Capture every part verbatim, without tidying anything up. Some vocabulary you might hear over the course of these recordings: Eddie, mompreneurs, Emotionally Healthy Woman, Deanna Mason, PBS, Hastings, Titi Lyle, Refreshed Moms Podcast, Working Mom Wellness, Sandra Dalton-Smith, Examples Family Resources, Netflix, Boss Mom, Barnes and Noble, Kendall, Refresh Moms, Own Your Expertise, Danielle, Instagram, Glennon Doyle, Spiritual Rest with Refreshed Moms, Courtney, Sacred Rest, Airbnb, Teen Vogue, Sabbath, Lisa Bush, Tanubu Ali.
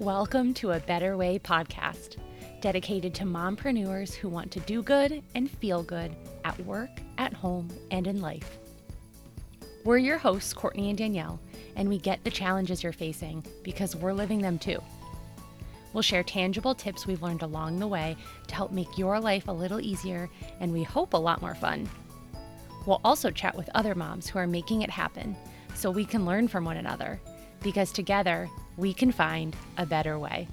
Welcome to a Better Way podcast, dedicated to mompreneurs who want to do good and feel good at work, at home, and in life. We're your hosts, Courtney and Danielle, and we get the challenges you're facing because we're living them too. We'll share tangible tips we've learned along the way to help make your life a little easier and we hope a lot more fun. We'll also chat with other moms who are making it happen so we can learn from one another, because together we can find a better way.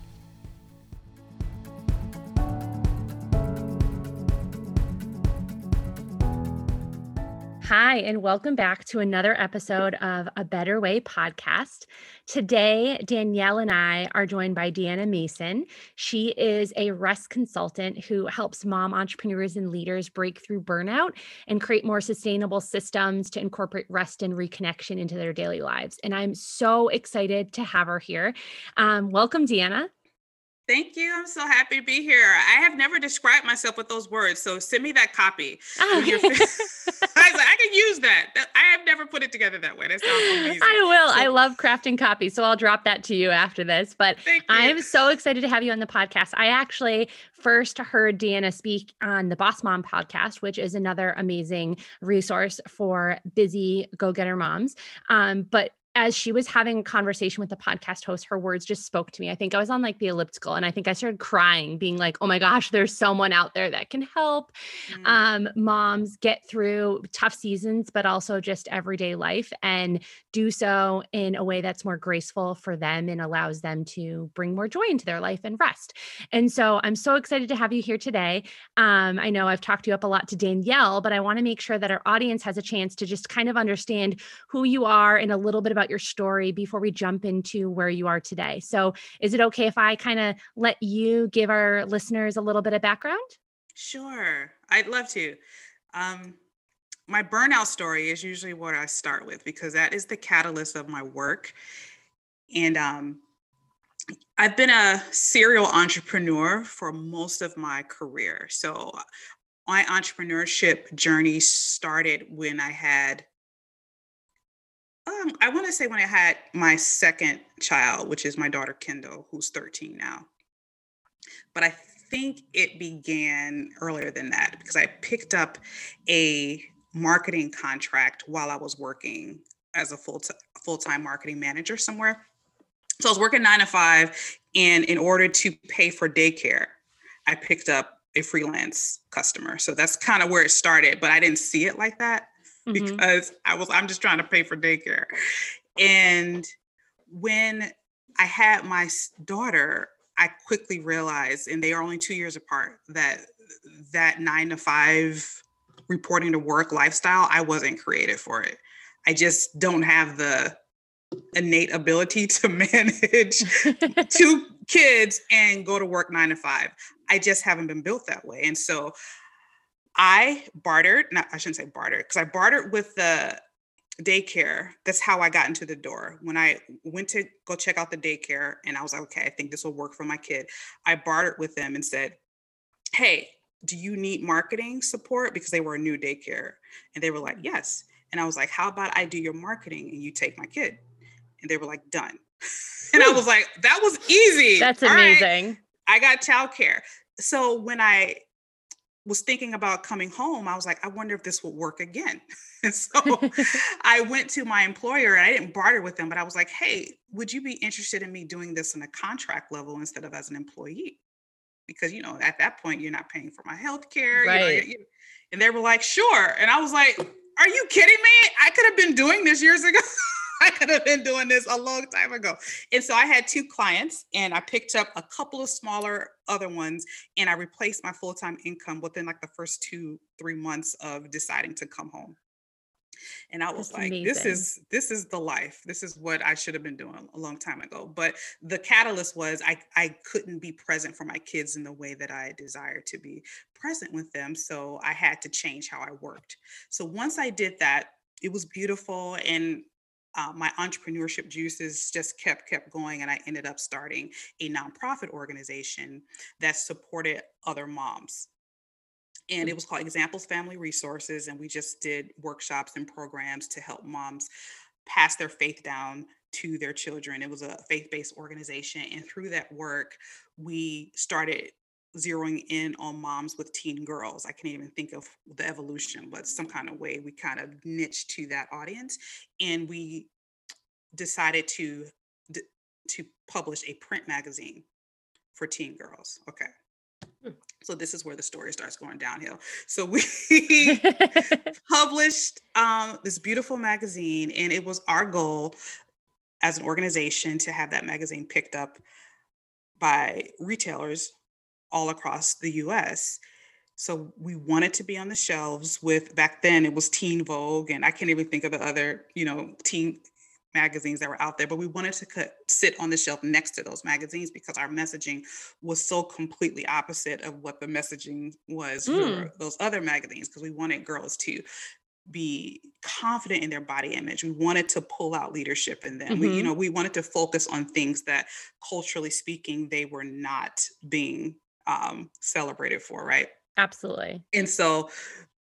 Hi, and welcome back to another episode of A Better Way podcast. Today, Danielle and I are joined by Deanna Mason. She is a rest consultant who helps mom entrepreneurs and leaders break through burnout and create more sustainable systems to incorporate rest and reconnection into their daily lives. And I'm so excited to have her here. Um, welcome, Deanna. Thank you. I'm so happy to be here. I have never described myself with those words, so send me that copy. Oh, okay. I was like, I can use that. I have never put it together that way. That sounds amazing. I will. So, I love crafting copies, so I'll drop that to you after this. But I'm so excited to have you on the podcast. I actually first heard Deanna speak on the Boss Mom podcast, which is another amazing resource for busy go-getter moms. Um, but as she was having a conversation with the podcast host, her words just spoke to me. I think I was on like the elliptical and I think I started crying, being like, oh my gosh, there's someone out there that can help mm. um, moms get through tough seasons, but also just everyday life, and do so in a way that's more graceful for them and allows them to bring more joy into their life and rest. And so I'm so excited to have you here today. Um, I know I've talked you up a lot to Danielle, but I want to make sure that our audience has a chance to just kind of understand who you are and a little bit about your story before we jump into where you are today. So is it okay if I kind of let you give our listeners a little bit of background? Sure. I'd love to. Um, my burnout story is usually what I start with because that is the catalyst of my work. And um, I've been a serial entrepreneur for most of my career. So my entrepreneurship journey started when I had Um, I want to say when I had my second child, which is my daughter, Kendall, who's thirteen now. But I think it began earlier than that because I picked up a marketing contract while I was working as a full t- full-time marketing manager somewhere. So I was working nine to five, and in order to pay for daycare, I picked up a freelance customer. So that's kind of where it started, but I didn't see it like that. Because I was, I'm just trying to pay for daycare. And when I had my daughter, I quickly realized, and they are only two years apart, that that nine to five reporting to work lifestyle, I wasn't created for it. I just don't have the innate ability to manage two kids and go to work nine to five. I just haven't been built that way. And so I bartered, not, I shouldn't say bartered, because I bartered with the daycare. That's how I got into the door. When I went to go check out the daycare and I was like, okay, I think this will work for my kid, I bartered with them and said, hey, do you need marketing support? Because they were a new daycare. And they were like, yes. And I was like, how about I do your marketing and you take my kid? And they were like, done. And I was like, that was easy. That's amazing. Right, I got childcare. So when I was thinking about coming home, I was like, I wonder if this will work again. And so I went to my employer, and I didn't barter with them, but I was like, hey, would you be interested in me doing this on a contract level instead of as an employee? Because, you know, at that point, you're not paying for my health care. Right. You know, you're, you're, and they were like, sure. And I was like, are you kidding me? I could have been doing this years ago. I could have been doing this a long time ago. And so I had two clients, and I picked up a couple of smaller other ones, and I replaced my full-time income within like the first two, three months of deciding to come home. And I was That's like, amazing. this is, this is the life. This is what I should have been doing a long time ago. But the catalyst was I, I couldn't be present for my kids in the way that I desired to be present with them. So I had to change how I worked. So once I did that, it was beautiful. And Uh, my entrepreneurship juices just kept, kept going. And I ended up starting a nonprofit organization that supported other moms. And it was called Examples Family Resources. And we just did workshops and programs to help moms pass their faith down to their children. It was a faith-based organization. And through that work, we started zeroing in on moms with teen girls. I can't even think of the evolution, but some kind of way we kind of niched to that audience. And we decided to, to publish a print magazine for teen girls. Okay. So this is where the story starts going downhill. So we published um, this beautiful magazine, and it was our goal as an organization to have that magazine picked up by retailers all across the U S. So we wanted to be on the shelves with, back then it was Teen Vogue, and I can't even think of the other, you know, teen magazines that were out there, but we wanted to cut, sit on the shelf next to those magazines because our messaging was so completely opposite of what the messaging was mm. for those other magazines, because we wanted girls to be confident in their body image. We wanted to pull out leadership in them. Mm-hmm. We, you know, we wanted to focus on things that, culturally speaking, they were not being um, celebrated for, right? Absolutely. And so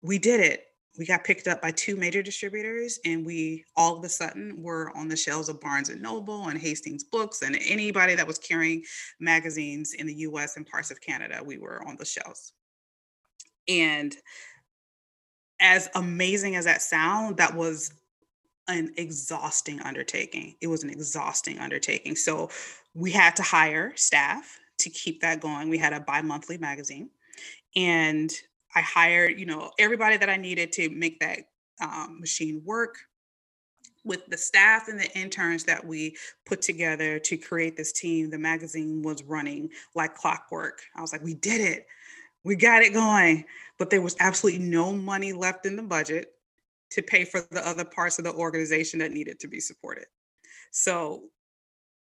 we did it. We got picked up by two major distributors, and we all of a sudden were on the shelves of Barnes and Noble and Hastings Books, and anybody that was carrying magazines in the U S and parts of Canada, we were on the shelves. And as amazing as that sounds, that was an exhausting undertaking. It was an exhausting undertaking. So we had to hire staff to keep that going. We had a bi-monthly magazine, and I hired, you know, everybody that I needed to make that um, machine work, with the staff and the interns that we put together to create this team. The magazine was running like clockwork. I was like, we did it. We got it going. But there was absolutely no money left in the budget to pay for the other parts of the organization that needed to be supported. So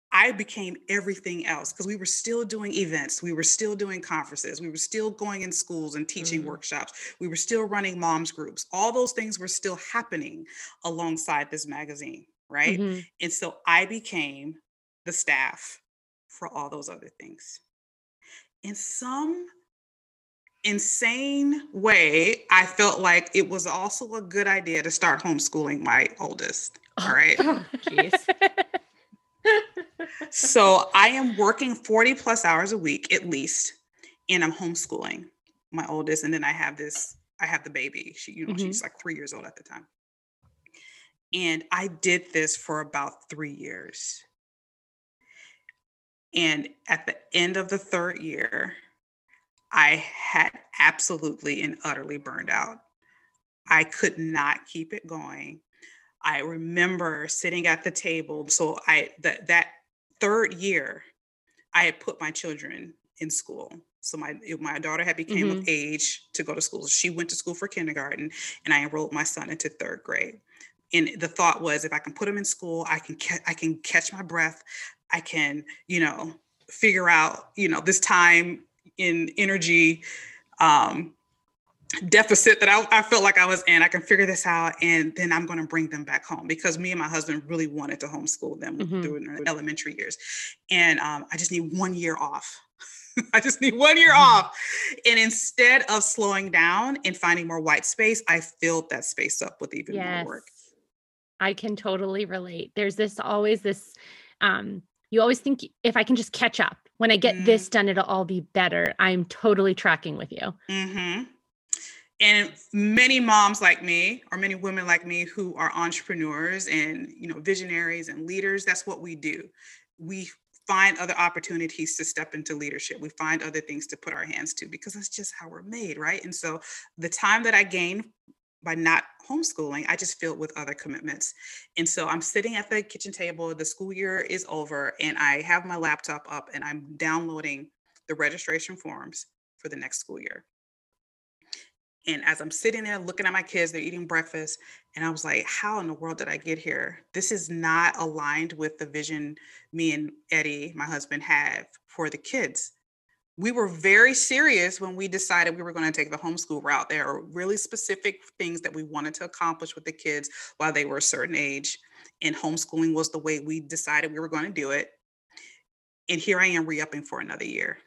I became everything else, because we were still doing events. We were still doing conferences. We were still going in schools and teaching mm-hmm. workshops. We were still running moms groups. All those things were still happening alongside this magazine, right? Mm-hmm. And so I became the staff for all those other things. In some insane way, I felt like it was also a good idea to start homeschooling my oldest, all right? Oh, geez. So I am working forty plus hours a week at least, and I'm homeschooling my oldest. And then I have this, I have the baby. She, you know, mm-hmm. she's like three years old at the time. And I did this for about three years. And at the end of the third year, I had absolutely and utterly burned out. I could not keep it going. I remember sitting at the table. So I, that, that third year, I had put my children in school. So my, my daughter had became mm-hmm. of age to go to school. She went to school for kindergarten, and I enrolled my son into third grade. And the thought was, if I can put him in school, I can, ca- I can catch my breath. I can, you know, figure out, you know, this time in energy, um, deficit that I, I felt like I was in. I can figure this out, and then I'm going to bring them back home, because me and my husband really wanted to homeschool them mm-hmm. through their elementary years. And um, I just need one year off. I just need one year mm-hmm. off. And instead of slowing down and finding more white space, I filled that space up with even yes. more work. I can totally relate. There's this always this, um, you always think, if I can just catch up, when I get mm-hmm. this done, it'll all be better. I'm totally tracking with you. Mm-hmm. And many moms like me, or many women like me, who are entrepreneurs and, you know, visionaries and leaders, that's what we do. We find other opportunities to step into leadership. We find other things to put our hands to, because that's just how we're made, right? And so the time that I gained by not homeschooling, I just filled with other commitments. And so I'm sitting at the kitchen table, the school year is over, and I have my laptop up, and I'm downloading the registration forms for the next school year. And as I'm sitting there looking at my kids, they're eating breakfast. And I was like, how in the world did I get here? This is not aligned with the vision me and Eddie, my husband, have for the kids. We were very serious when we decided we were going to take the homeschool route. There are really specific things that we wanted to accomplish with the kids while they were a certain age. And homeschooling was the way we decided we were going to do it. And here I am re-upping for another year.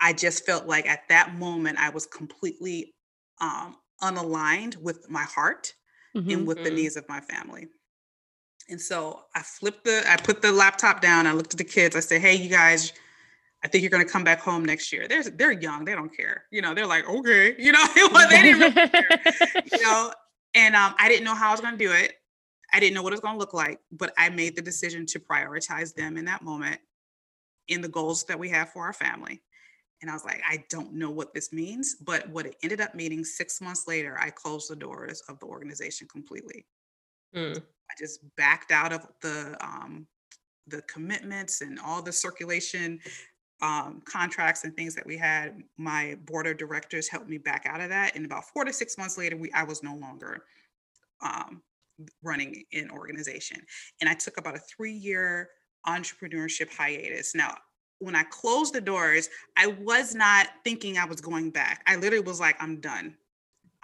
I just felt like at that moment, I was completely Um, unaligned with my heart mm-hmm. and with the needs of my family. And so I flipped the, I put the laptop down. I looked at the kids. I said, hey, you guys, I think you're going to come back home next year. They're, they're young. They don't care. You know, they're like, okay, you know, they didn't really care. You know, and um, I didn't know how I was going to do it. I didn't know what it was going to look like, but I made the decision to prioritize them in that moment in the goals that we have for our family. And I was like, I don't know what this means, but what it ended up meaning six months later, I closed the doors of the organization completely. Mm. I just backed out of the, um, the commitments and all the circulation um, contracts and things that we had. My board of directors helped me back out of that. And about four to six months later, we, I was no longer um, running an organization. And I took about a three-year entrepreneurship hiatus. Now, when I closed the doors, I was not thinking I was going back. I literally was like, I'm done.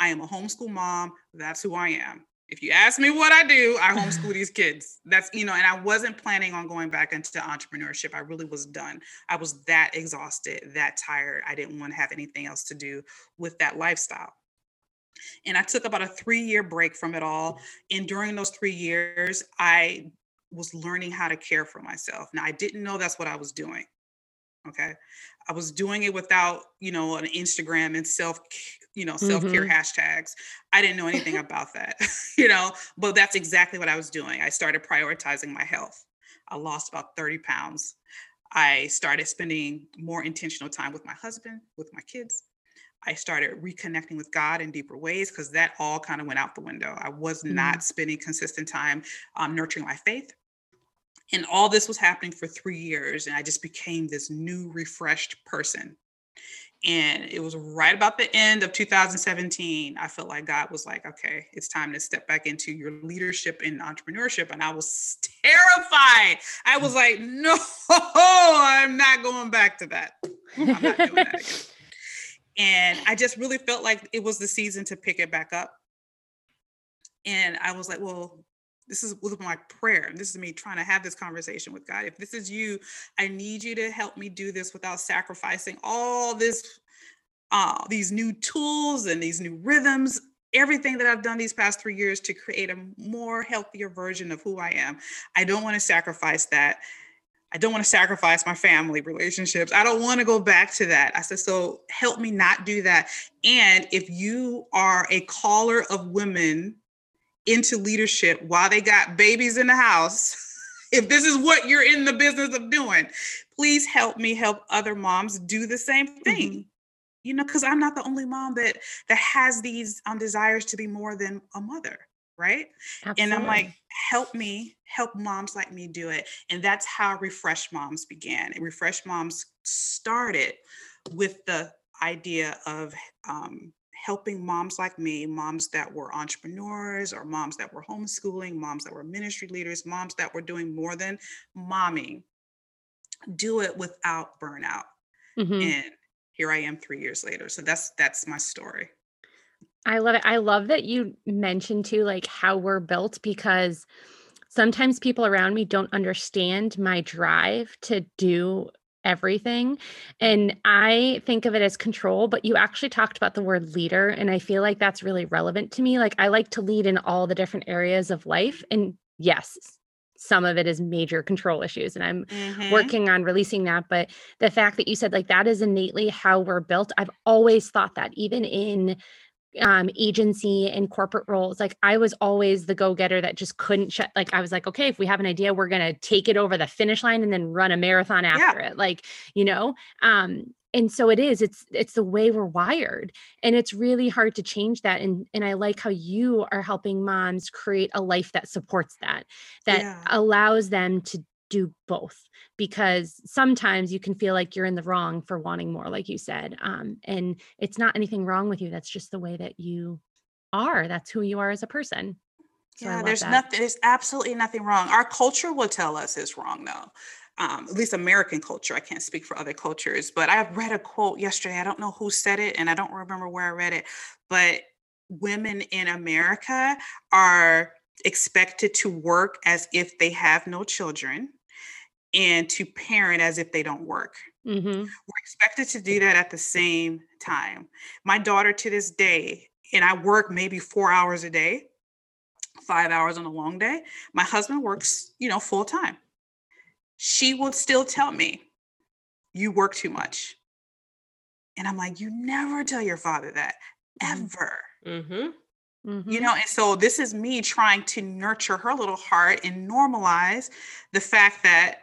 I am a homeschool mom. That's who I am. If you ask me what I do, I homeschool these kids. That's, you know, and I wasn't planning on going back into entrepreneurship. I really was done. I was that exhausted, that tired. I didn't want to have anything else to do with that lifestyle. And I took about a three-year break from it all. And during those three years, I was learning how to care for myself. Now, I didn't know that's what I was doing. Okay. I was doing it without, you know, an Instagram and self, you know, self-care mm-hmm. hashtags. I didn't know anything about that, you know, but that's exactly what I was doing. I started prioritizing my health. I lost about thirty pounds. I started spending more intentional time with my husband, with my kids. I started reconnecting with God in deeper ways because that all kind of went out the window. I was mm-hmm. not spending consistent time um, nurturing my faith. And all this was happening for three years. And I just became this new, refreshed person. And it was right about the end of two thousand seventeen. I felt like God was like, okay, it's time to step back into your leadership and entrepreneurship. And I was terrified. I was like, no, I'm not going back to that. I'm not doing that again. And I just really felt like it was the season to pick it back up. And I was like, well, this is with my prayer. This is me trying to have this conversation with God. If this is you, I need you to help me do this without sacrificing all this, uh, these new tools and these new rhythms, everything that I've done these past three years to create a more healthier version of who I am. I don't want to sacrifice that. I don't want to sacrifice my family relationships. I don't want to go back to that. I said, so help me not do that. And if you are a caller of women into leadership while they got babies in the house, if this is what you're in the business of doing, please help me help other moms do the same thing. Mm-hmm. You know, because I'm not the only mom that that has these um, desires to be more than a mother, right? Absolutely. And I'm like, help me, help moms like me do it. And that's how Refresh Moms began. And Refresh Moms started with the idea of um, helping moms like me, moms that were entrepreneurs or moms that were homeschooling, moms that were ministry leaders, moms that were doing more than momming, do it without burnout. Mm-hmm. And here I am three years later. So that's, that's my story. I love it. I love that you mentioned too, like how we're built, because sometimes people around me don't understand my drive to do everything. And I think of it as control, but you actually talked about the word leader. And I feel like that's really relevant to me. Like I like to lead in all the different areas of life. And yes, some of it is major control issues. And I'm mm-hmm. working on releasing that. But the fact that you said like, that is innately how we're built. I've always thought that even in um, agency and corporate roles. Like I was always the go-getter that just couldn't shut. Like, I was like, okay, if we have an idea, we're going to take it over the finish line and then run a marathon after yeah. it. Like, you know, um, and so it is, it's, it's the way we're wired and it's really hard to change that. And, and I like how you are helping moms create a life that supports that, that yeah. allows them to do both, because sometimes you can feel like you're in the wrong for wanting more, like you said. Um, and it's not anything wrong with you. That's just the way that you are. That's who you are as a person. So yeah, there's that. nothing, there's absolutely nothing wrong. Our culture will tell us it's wrong though. Um, at least American culture. I can't speak for other cultures, but I read a quote yesterday. I don't know who said it and I don't remember where I read it, but women in America are expected to work as if they have no children, and to parent as if they don't work. Mm-hmm. We're expected to do that at the same time. My daughter to this day, and I work maybe four hours a day, five hours on a long day. My husband works, you know, full time. She will still tell me, you work too much. And I'm like, you never tell your father that, ever. Mm-hmm. Mm-hmm. You know, and so this is me trying to nurture her little heart and normalize the fact that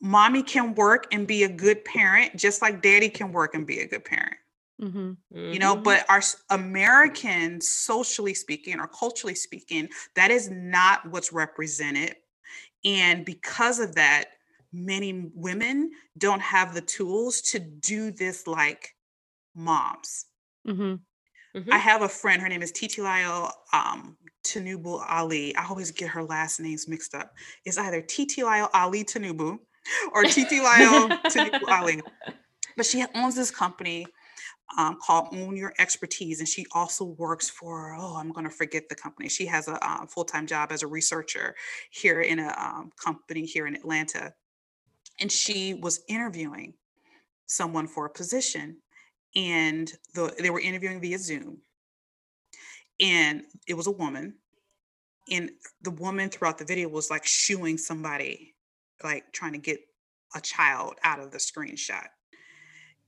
mommy can work and be a good parent, just like daddy can work and be a good parent. Mm-hmm. Mm-hmm. You know, but our Americans, socially speaking or culturally speaking, that is not what's represented. And because of that, many women don't have the tools to do this like moms. Mm-hmm. Mm-hmm. I have a friend, her name is Titi Lyle, um, Tanubu Ali. I always get her last names mixed up. It's either Titi Lyle Ali Tanubu or Titi Lyle Tanubu Ali. But she owns this company um, called Own Your Expertise. And she also works for, oh, I'm going to forget the company. She has a uh, full-time job as a researcher here in a um, company here in Atlanta. And she was interviewing someone for a position. And the, they were interviewing via Zoom, and it was a woman, and the woman throughout the video was like shooing somebody, like trying to get a child out of the screenshot.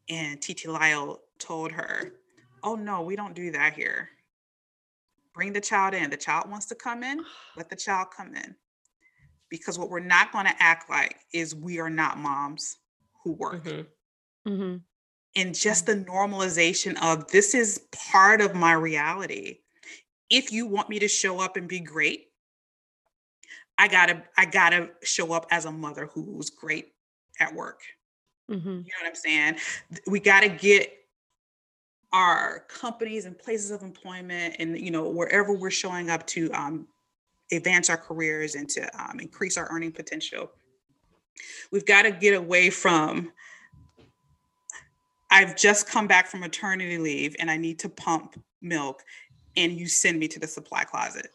And Titi Lyle told her, oh no, we don't do that here. Bring the child in. The child wants to come in, let the child come in. Because what we're not going to act like is we are not moms who work. Mm-hmm. Mm-hmm. And just the normalization of this is part of my reality. If you want me to show up and be great, I gotta, I gotta show up as a mother who's great at work. Mm-hmm. You know what I'm saying? We gotta get our companies and places of employment and, you know, wherever we're showing up to um, advance our careers and to um, increase our earning potential. We've gotta get away from, I've just come back from maternity leave and I need to pump milk and you send me to the supply closet,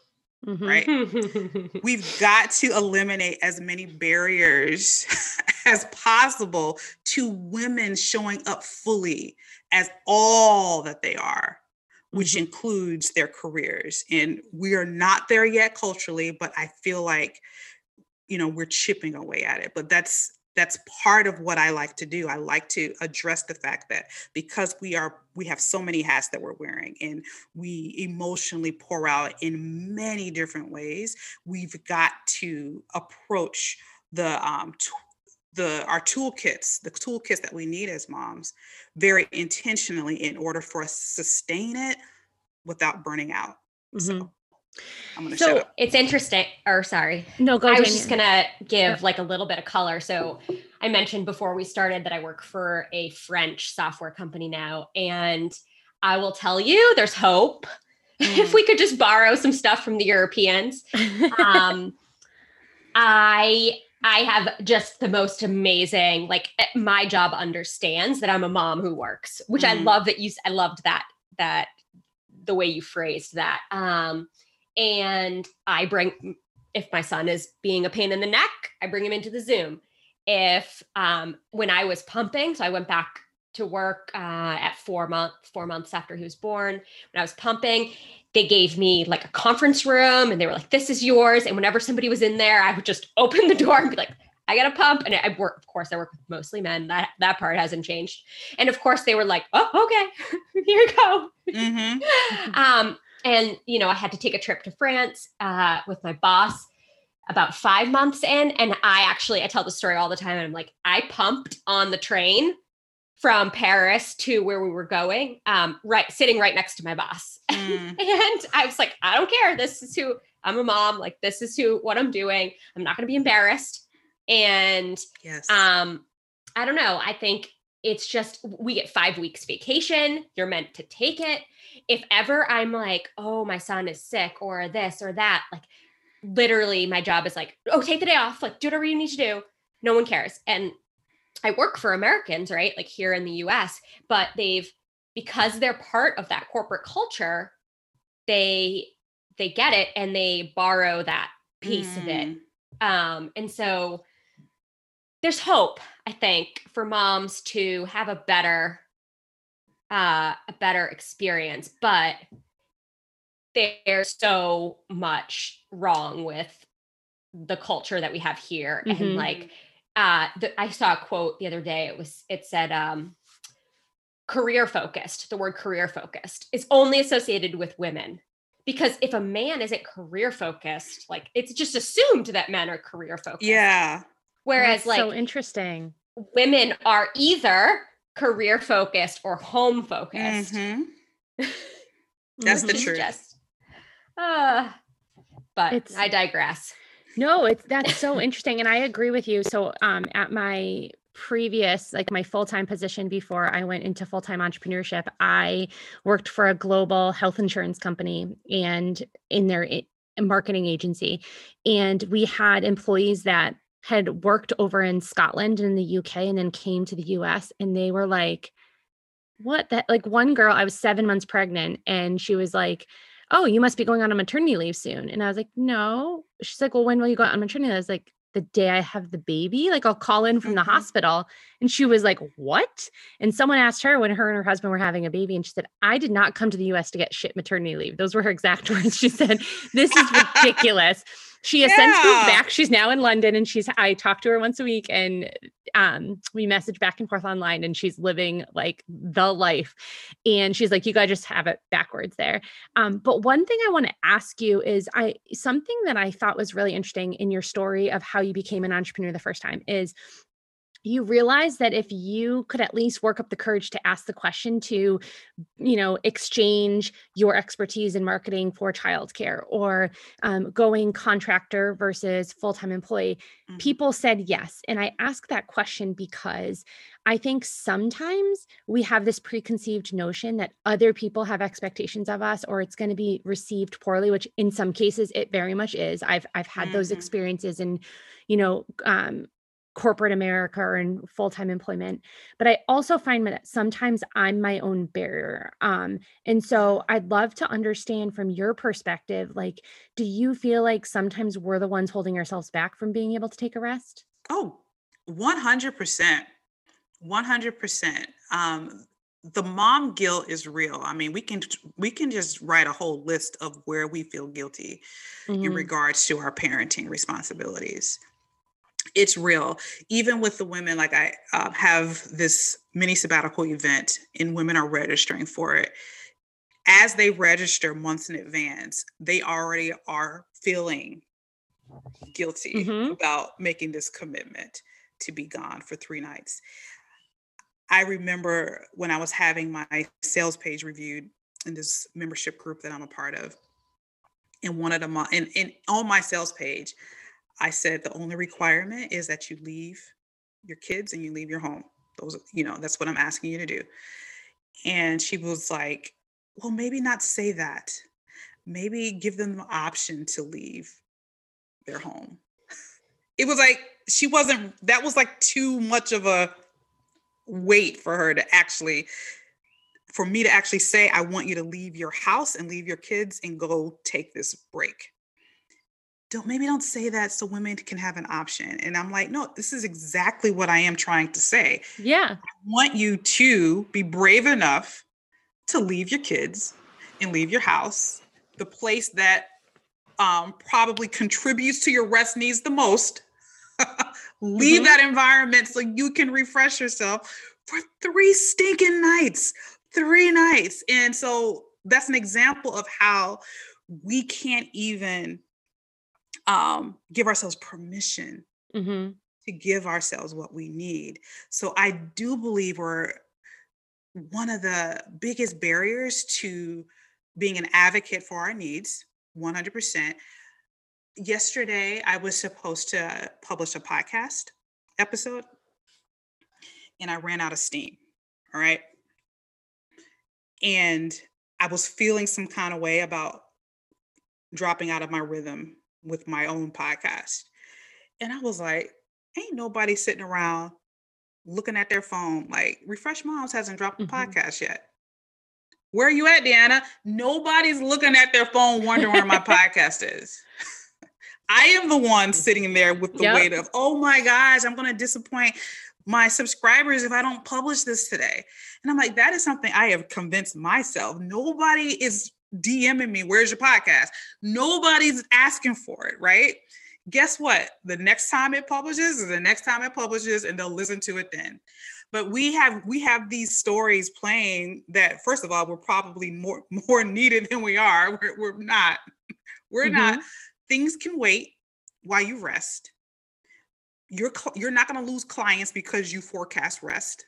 mm-hmm. right? We've got to eliminate as many barriers as possible to women showing up fully as all that they are, which mm-hmm. includes their careers. And we are not there yet culturally, but I feel like, you know, we're chipping away at it, but that's, That's part of what I like to do. I like to address the fact that because we are, we have so many hats that we're wearing and we emotionally pour out in many different ways, we've got to approach the, um, t- the, our toolkits, the toolkits that we need as moms very intentionally in order for us to sustain it without burning out. Mm-hmm. So. I'm gonna so it's interesting or sorry. No, go ahead. I was just going to give sure. like a little bit of color. So I mentioned before we started that I work for a French software company now, and I will tell you there's hope mm. if we could just borrow some stuff from the Europeans. um, I, I have just the most amazing, like my job understands that I'm a mom who works, which mm. I love that you, I loved that, that the way you phrased that. Um, And I bring, if my son is being a pain in the neck, I bring him into the Zoom. If, um, when I was pumping, so I went back to work, uh, at four months, four months after he was born, when I was pumping, they gave me like a conference room and they were like, this is yours. And whenever somebody was in there, I would just open the door and be like, I got a pump. And I work, of course I work with mostly men. That, that part hasn't changed. And of course they were like, oh, okay, here you go. Mm-hmm. um, And, you know, I had to take a trip to France uh, with my boss about five months in. And I actually, I tell the story all the time. And I'm like, I pumped on the train from Paris to where we were going, um, right, sitting right next to my boss. Mm. And I was like, I don't care. This is who, I'm a mom. Like, this is who, what I'm doing. I'm not going to be embarrassed. And yes. um, I don't know. I think it's just, we get five weeks vacation. You're meant to take it. If ever I'm like, oh, my son is sick or this or that, like literally my job is like, oh, take the day off. Like do whatever you need to do. No one cares. And I work for Americans, right? Like here in the U S, but they've, because they're part of that corporate culture, they, they get it and they borrow that piece mm. of it. Um, and so there's hope, I think, for moms to have a better, uh, a better experience, but there's so much wrong with the culture that we have here. Mm-hmm. And like, uh, th- I saw a quote the other day. It was, it said, um, career focused, the word career focused is only associated with women, because if a man isn't career focused, like it's just assumed that men are career focused. Yeah. Whereas That's like so interesting. Women are either career focused or home focused. Mm-hmm. That's the truth. Just, uh, but it's, I digress. No, it's, that's so interesting. And I agree with you. So, um, at my previous, like my full-time position before I went into full-time entrepreneurship, I worked for a global health insurance company and in their marketing agency. And we had employees that had worked over in Scotland and in the U K and then came to the U S, and they were like, what that, like one girl, I was seven months pregnant and she was like, oh, you must be going on a maternity leave soon. And I was like, no. She's like, well, when will you go on maternity leave? I was like, the day I have the baby, like I'll call in from mm-hmm. the hospital. And she was like, what? And someone asked her when her and her husband were having a baby. And she said, I did not come to the U S to get shit maternity leave. Those were her exact words. She said, this is ridiculous. She has yeah. since moved back. She's now in London, and she's, I talk to her once a week, and um, we message back and forth online, and she's living like the life. And she's like, you gotta just have it backwards there. Um, but one thing I want to ask you is I, something that I thought was really interesting in your story of how you became an entrepreneur the first time is you realize that if you could at least work up the courage to ask the question to, you know, exchange your expertise in marketing for childcare or um, going contractor versus full-time employee, mm-hmm. people said yes. And I ask that question because I think sometimes we have this preconceived notion that other people have expectations of us, or it's going to be received poorly, which in some cases it very much is. I've I've had mm-hmm. those experiences in, you know, um, corporate America or in full-time employment. But I also find that sometimes I'm my own barrier. Um, and so I'd love to understand from your perspective, like, do you feel like sometimes we're the ones holding ourselves back from being able to take a rest? Oh, one hundred percent. one hundred percent. Um, the mom guilt is real. I mean, we can, we can just write a whole list of where we feel guilty mm-hmm. in regards to our parenting responsibilities. It's real. Even with the women, like I uh, have this mini sabbatical event and women are registering for it. As they register months in advance, they already are feeling guilty mm-hmm. about making this commitment to be gone for three nights. I remember when I was having my sales page reviewed in this membership group that I'm a part of, and one of the mo- and, and on my sales page, I said, the only requirement is that you leave your kids and you leave your home. Those, you know, that's what I'm asking you to do. And she was like, well, maybe not say that. Maybe give them the option to leave their home. It was like, she wasn't, that was like too much of a weight for her to actually, for me to actually say, I want you to leave your house and leave your kids and go take this break. Don't maybe don't say that so women can have an option. And I'm like, no, this is exactly what I am trying to say. Yeah. I want you to be brave enough to leave your kids and leave your house, the place that um, probably contributes to your rest needs the most. Leave mm-hmm. that environment so you can refresh yourself for three stinking nights, three nights. And so that's an example of how we can't even Um, give ourselves permission mm-hmm. to give ourselves what we need. So I do believe we're one of the biggest barriers to being an advocate for our needs, one hundred percent. Yesterday, I was supposed to publish a podcast episode and I ran out of steam, all right? And I was feeling some kind of way about dropping out of my rhythm with my own podcast. And I was like, ain't nobody sitting around looking at their phone. Like, Refresh Moms hasn't dropped a mm-hmm. podcast yet. Where are you at, Deanna? Nobody's looking at their phone wondering where my podcast is. I am the one sitting there with the yep. weight of, oh my gosh, I'm going to disappoint my subscribers if I don't publish this today. And I'm like, that is something I have convinced myself. Nobody is DMing me, where's your podcast? Nobody's asking for it, right? Guess what? The next time it publishes is the next time it publishes, and they'll listen to it then. But we have we have these stories playing that, first of all, we're probably more more needed than we are. We're, we're not. We're mm-hmm. not. Things can wait while you rest. You're you're not going to lose clients because you forecast rest.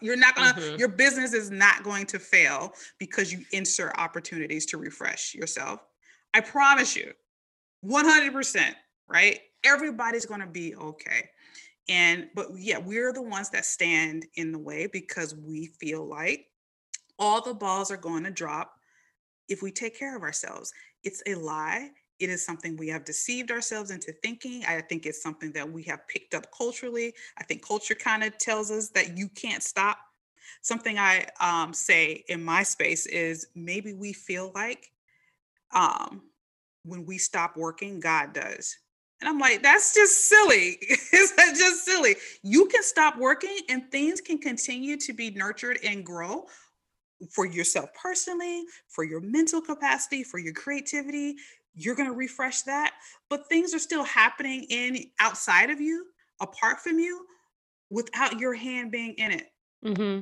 You're not going to, mm-hmm. your business is not going to fail because you insert opportunities to refresh yourself. I promise you, one hundred percent, right? Everybody's going to be okay. And, but yeah, we're the ones that stand in the way because we feel like all the balls are going to drop if we take care of ourselves. It's a lie. It is something we have deceived ourselves into thinking. I think it's something that we have picked up culturally. I think culture kind of tells us that you can't stop. Something I um, say in my space is maybe we feel like um, when we stop working, God does. And I'm like, that's just silly. It's just silly. You can stop working and things can continue to be nurtured and grow for yourself personally, for your mental capacity, for your creativity. You're going to refresh that, but things are still happening in outside of you, apart from you, without your hand being in it. Mm-hmm.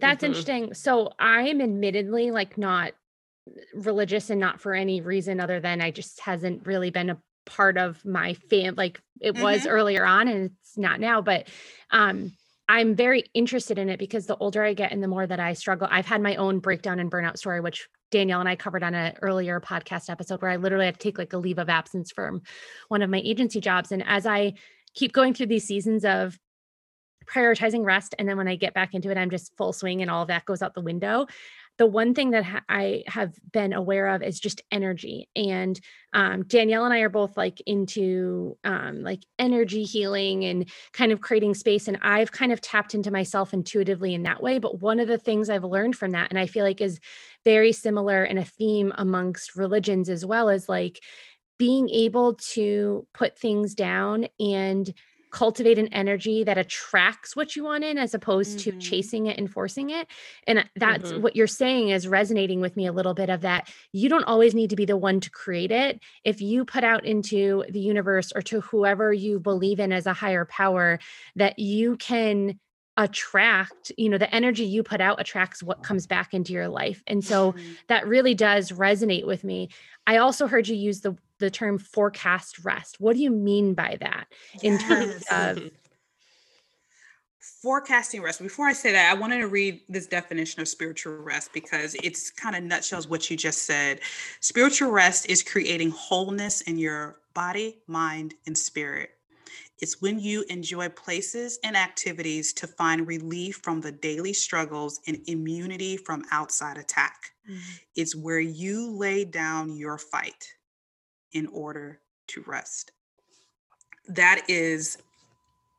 That's mm-hmm. interesting. So I'm admittedly like not religious and not for any reason other than I just hasn't really been a part of my fam. Like it mm-hmm. was earlier on and it's not now, but, um, I'm very interested in it because the older I get and the more that I struggle, I've had my own breakdown and burnout story, which Danielle and I covered on an earlier podcast episode where I literally had to take like a leave of absence from one of my agency jobs. And as I keep going through these seasons of prioritizing rest, and then when I get back into it, I'm just full swing and all of that goes out the window. The one thing that ha- I have been aware of is just energy. And um, Danielle and I are both like into um, like energy healing and kind of creating space. And I've kind of tapped into myself intuitively in that way. But one of the things I've learned from that, and I feel like is very similar and a theme amongst religions as well, is like being able to put things down and cultivate an energy that attracts what you want in, as opposed mm-hmm. to chasing it and forcing it. And that's mm-hmm. what you're saying is resonating with me a little bit of that. You don't always need to be the one to create it. If you put out into the universe or to whoever you believe in as a higher power, that you can attract, you know, the energy you put out attracts what comes back into your life. And so mm-hmm. that really does resonate with me. I also heard you use the the term forecast rest. What do you mean by that in yes. terms of forecasting rest? Before I say that, I wanted to read this definition of spiritual rest because it's kind of nutshells what you just said. Spiritual rest is creating wholeness in your body, mind, and spirit. It's when you enjoy places and activities to find relief from the daily struggles and immunity from outside attack. Mm-hmm. It's where you lay down your fight in order to rest. That is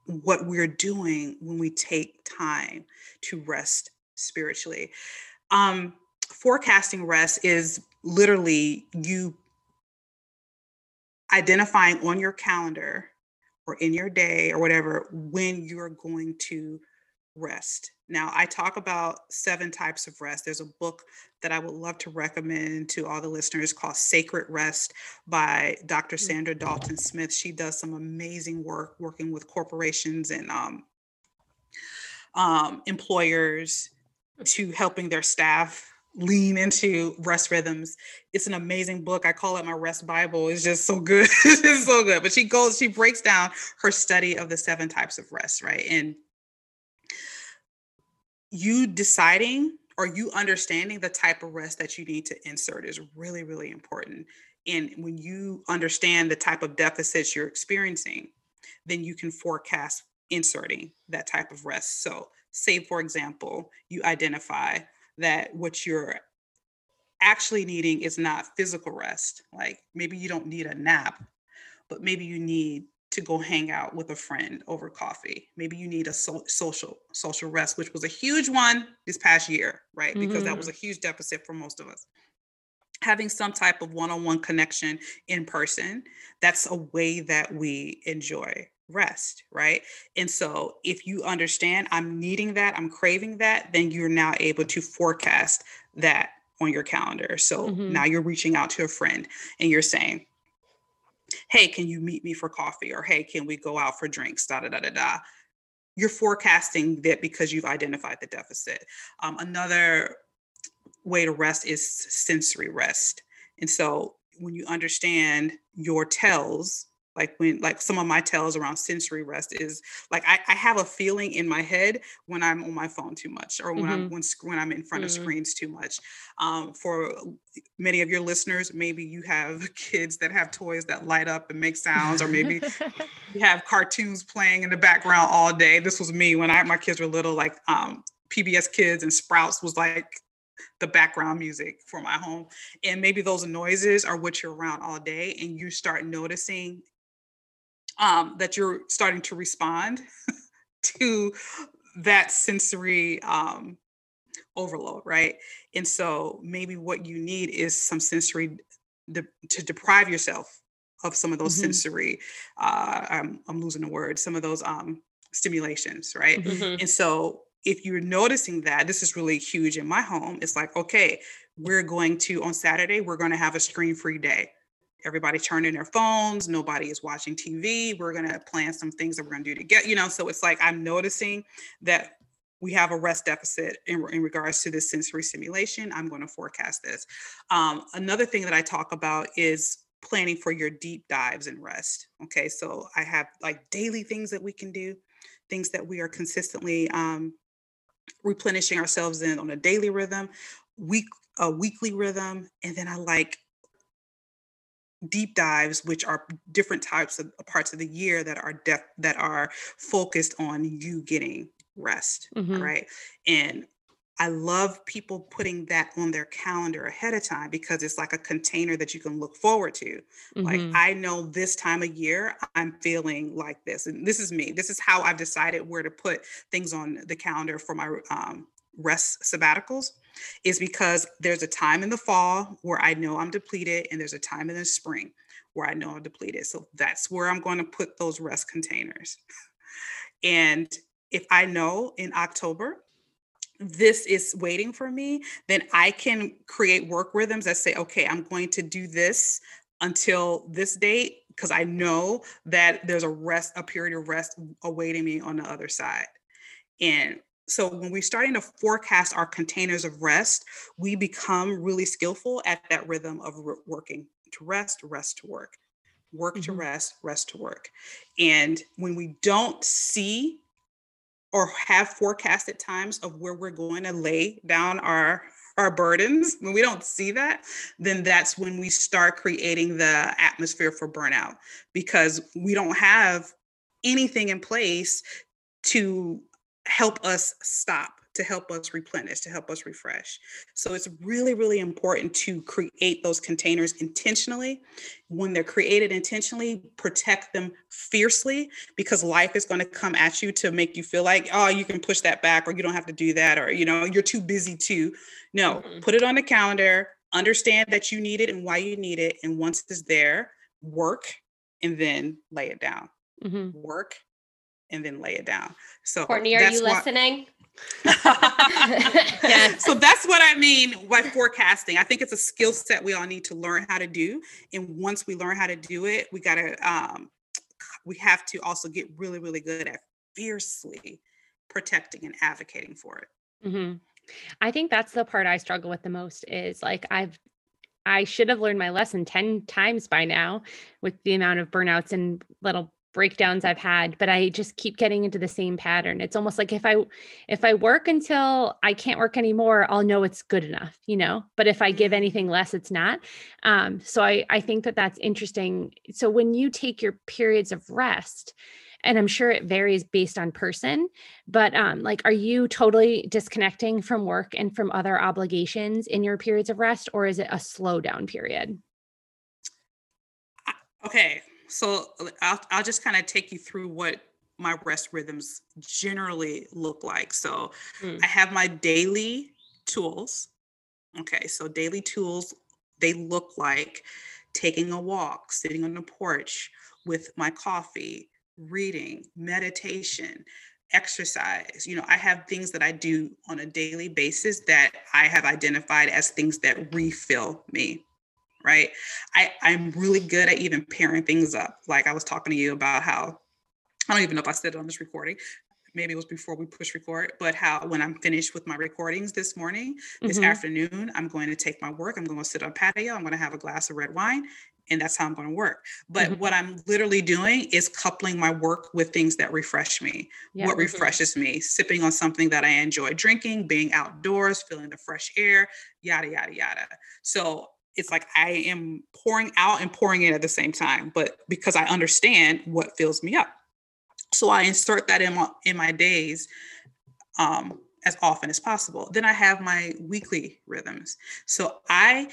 what we're doing when we take time to rest spiritually. Um, forecasting rest is literally you identifying on your calendar or in your day or whatever when you're going to rest. Now, I talk about seven types of rest. There's a book that I would love to recommend to all the listeners called Sacred Rest by Doctor Sandra Dalton-Smith. She does some amazing work working with corporations and um, um, employers to helping their staff lean into rest rhythms. It's an amazing book. I call it my rest Bible. It's just so good. It's so good. But she goes, she breaks down her study of the seven types of rest, right? And you deciding or you understanding the type of rest that you need to insert is really, really important. And when you understand the type of deficits you're experiencing, then you can forecast inserting that type of rest. So say, for example, you identify that what you're actually needing is not physical rest. Like maybe you don't need a nap, but maybe you need to go hang out with a friend over coffee. Maybe you need a so- social social rest, which was a huge one this past year, right? Mm-hmm. Because that was a huge deficit for most of us. Having some type of one-on-one connection in person, that's a way that we enjoy rest, right? And so if you understand I'm needing that, I'm craving that, then you're now able to forecast that on your calendar. So mm-hmm. now you're reaching out to a friend and you're saying, hey, can you meet me for coffee? Or hey, can we go out for drinks? Da da da da da. You're forecasting that because you've identified the deficit. Um, another way to rest is sensory rest. And so when you understand your tells, like when, like some of my tells around sensory rest is like, I, I have a feeling in my head when I'm on my phone too much, or when mm-hmm. I'm when, when I'm in front mm-hmm. of screens too much. Um, for many of your listeners, maybe you have kids that have toys that light up and make sounds, or maybe you have cartoons playing in the background all day. This was me when I my kids were little, like um, P B S Kids and Sprouts was like the background music for my home. And maybe those noises are what you're around all day, and you start noticing Um, that you're starting to respond to that sensory um, overload, right? And so maybe what you need is some sensory de- to deprive yourself of some of those mm-hmm. sensory, uh, I'm, I'm losing the word, some of those um, stimulations, right? Mm-hmm. And so if you're noticing that, this is really huge in my home, it's like, okay, we're going to, on Saturday, we're going to have a screen-free day. Everybody turned in their phones. Nobody is watching T V. We're going to plan some things that we're going to do to get, you know, so it's like, I'm noticing that we have a rest deficit in, in regards to this sensory stimulation. I'm going to forecast this. Um, another thing that I talk about is planning for your deep dives and rest. Okay. So I have like daily things that we can do, things that we are consistently um, replenishing ourselves in on a daily rhythm, week, a weekly rhythm. And then I like deep dives, which are different types of parts of the year that are def- that are focused on you getting rest, mm-hmm. right? And I love people putting that on their calendar ahead of time, because it's like a container that you can look forward to. Mm-hmm. Like, I know this time of year, I'm feeling like this. And this is me. This is how I've decided where to put things on the calendar for my um, rest sabbaticals. Is because there's a time in the fall where I know I'm depleted, and there's a time in the spring where I know I'm depleted. So that's where I'm going to put those rest containers. And if I know in October, this is waiting for me, then I can create work rhythms that say, okay, I'm going to do this until this date, because I know that there's a rest, a period of rest awaiting me on the other side. And so when we're starting to forecast our containers of rest, we become really skillful at that rhythm of re- working to rest, rest to work, work mm-hmm. to rest, rest to work. And when we don't see or have forecasted times of where we're going to lay down our, our burdens, when we don't see that, then that's when we start creating the atmosphere for burnout, because we don't have anything in place to help us stop, to help us replenish, to help us refresh. So it's really, really important to create those containers intentionally. When they're created intentionally, protect them fiercely, because life is going to come at you to make you feel like, oh, you can push that back, or you don't have to do that, or, you know, you're too busy to. No, mm-hmm. put it on the calendar, understand that you need it and why you need it. And once it's there, work and then lay it down. Mm-hmm. Work and then lay it down. So Courtney, are you listening? Yeah. So that's what I mean by forecasting. I think it's a skill set we all need to learn how to do. And once we learn how to do it, we gotta, um, we have to also get really, really good at fiercely protecting and advocating for it. Mm-hmm. I think that's the part I struggle with the most, is like, I've, I should have learned my lesson ten times by now with the amount of burnouts and little breakdowns I've had, but I just keep getting into the same pattern. It's almost like if I, if I work until I can't work anymore, I'll know it's good enough, you know, but if I give anything less, it's not. Um, so I, I think that that's interesting. So when you take your periods of rest, and I'm sure it varies based on person, but um, like, are you totally disconnecting from work and from other obligations in your periods of rest, or is it a slow down period? Okay. So I'll, I'll just kind of take you through what my rest rhythms generally look like. So mm. I have my daily tools. Okay. So daily tools, they look like taking a walk, sitting on the porch with my coffee, reading, meditation, exercise. You know, I have things that I do on a daily basis that I have identified as things that refill me, right? I, I'm really good at even pairing things up. Like I was talking to you about how, I don't even know if I said it on this recording, maybe it was before we push record, but how when I'm finished with my recordings this morning, this mm-hmm. afternoon, I'm going to take my work, I'm going to sit on a patio, I'm going to have a glass of red wine, and that's how I'm going to work. But mm-hmm. what I'm literally doing is coupling my work with things that refresh me, yeah, what refreshes mm-hmm. me, sipping on something that I enjoy drinking, being outdoors, feeling the fresh air, yada, yada, yada. So it's like I am pouring out and pouring in at the same time, but because I understand what fills me up. So I insert that in my, in my days um, as often as possible. Then I have my weekly rhythms. So I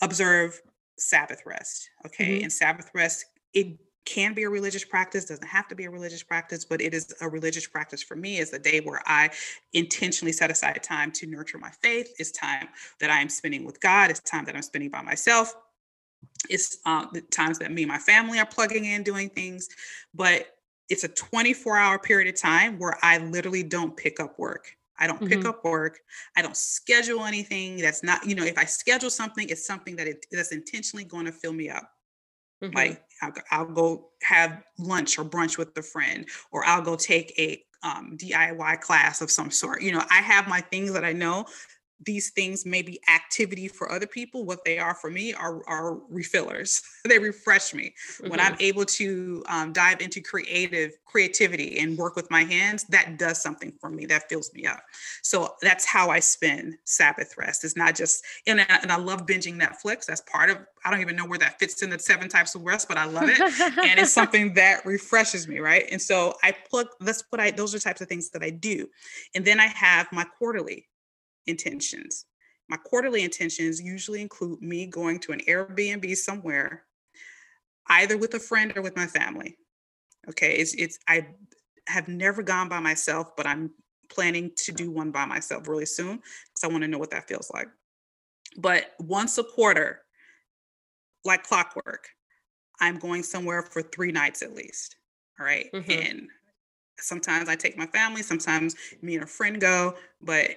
observe Sabbath rest. Okay. Mm-hmm. And Sabbath rest, it can be a religious practice, doesn't have to be a religious practice, but it is a religious practice for me. It's a day where I intentionally set aside time to nurture my faith. It's time that I am spending with God. It's time that I'm spending by myself. It's uh, the times that me and my family are plugging in, doing things, but it's a twenty-four hour period of time where I literally don't pick up work. I don't pick mm-hmm. up work. I don't schedule anything. That's not, you know, if I schedule something, it's something that it, that's intentionally going to fill me up. Mm-hmm. Like I'll, I'll go have lunch or brunch with a friend, or I'll go take a um, D I Y class of some sort. You know, I have my things that I know. These things may be activity for other people. What they are for me are, are refillers. They refresh me. Mm-hmm. When I'm able to um, dive into creative creativity and work with my hands, that does something for me. That fills me up. So that's how I spend Sabbath rest. It's not just, and I, and I love binging Netflix. That's part of, I don't even know where that fits in the seven types of rest, but I love it. And it's something that refreshes me. Right. And so I plug, that's what I, those are types of things that I do. And then I have my quarterly intentions. My quarterly intentions usually include me going to an Airbnb somewhere, either with a friend or with my family. Okay. It's, it's, I have never gone by myself, but I'm planning to do one by myself really soon because I want to know what that feels like. But once a quarter, like clockwork, I'm going somewhere for three nights at least. All right. Mm-hmm. And sometimes I take my family, sometimes me and a friend go, but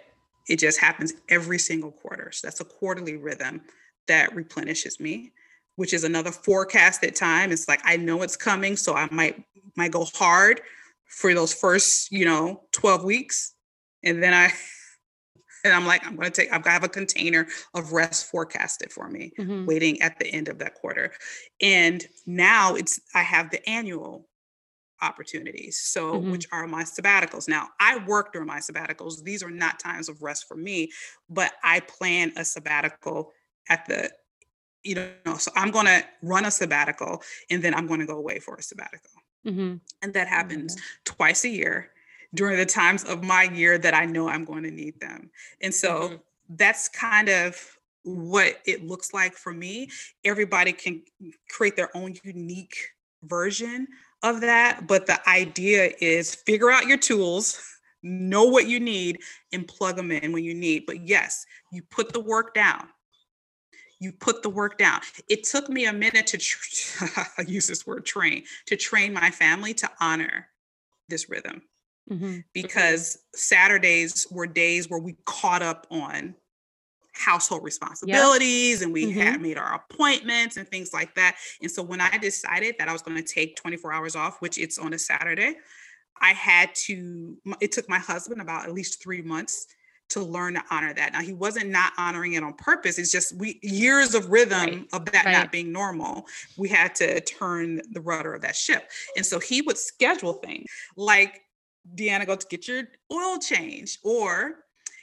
it just happens every single quarter. So that's a quarterly rhythm that replenishes me, which is another forecasted time. It's like, I know it's coming. So I might, might go hard for those first, you know, twelve weeks. And then I, and I'm like, I'm going to take, I've got to have a container of rest forecasted for me, mm-hmm. waiting at the end of that quarter. And now it's, I have the annual opportunities. So, mm-hmm. which are my sabbaticals. Now, I work during my sabbaticals. These are not times of rest for me, but I plan a sabbatical at the, you know, so I'm going to run a sabbatical and then I'm going to go away for a sabbatical. Mm-hmm. And that happens mm-hmm. twice a year during the times of my year that I know I'm going to need them. And so mm-hmm. that's kind of what it looks like for me. Everybody can create their own unique version of that, but the idea is figure out your tools, know what you need, and plug them in when you need. But yes, you put the work down. You put the work down. It took me a minute to tra- I use this word train to train my family to honor this rhythm, mm-hmm. because Saturdays were days where we caught up on household responsibilities, yep. and we mm-hmm. had made our appointments and things like that. And so when I decided that I was going to take twenty-four hours off, which it's on a Saturday, I had to, it took my husband about at least three months to learn to honor that. Now, he wasn't not honoring it on purpose. It's just we years of rhythm right. of that right. not being normal. We had to turn the rudder of that ship. And so he would schedule things like, Deanna, go to get your oil change, or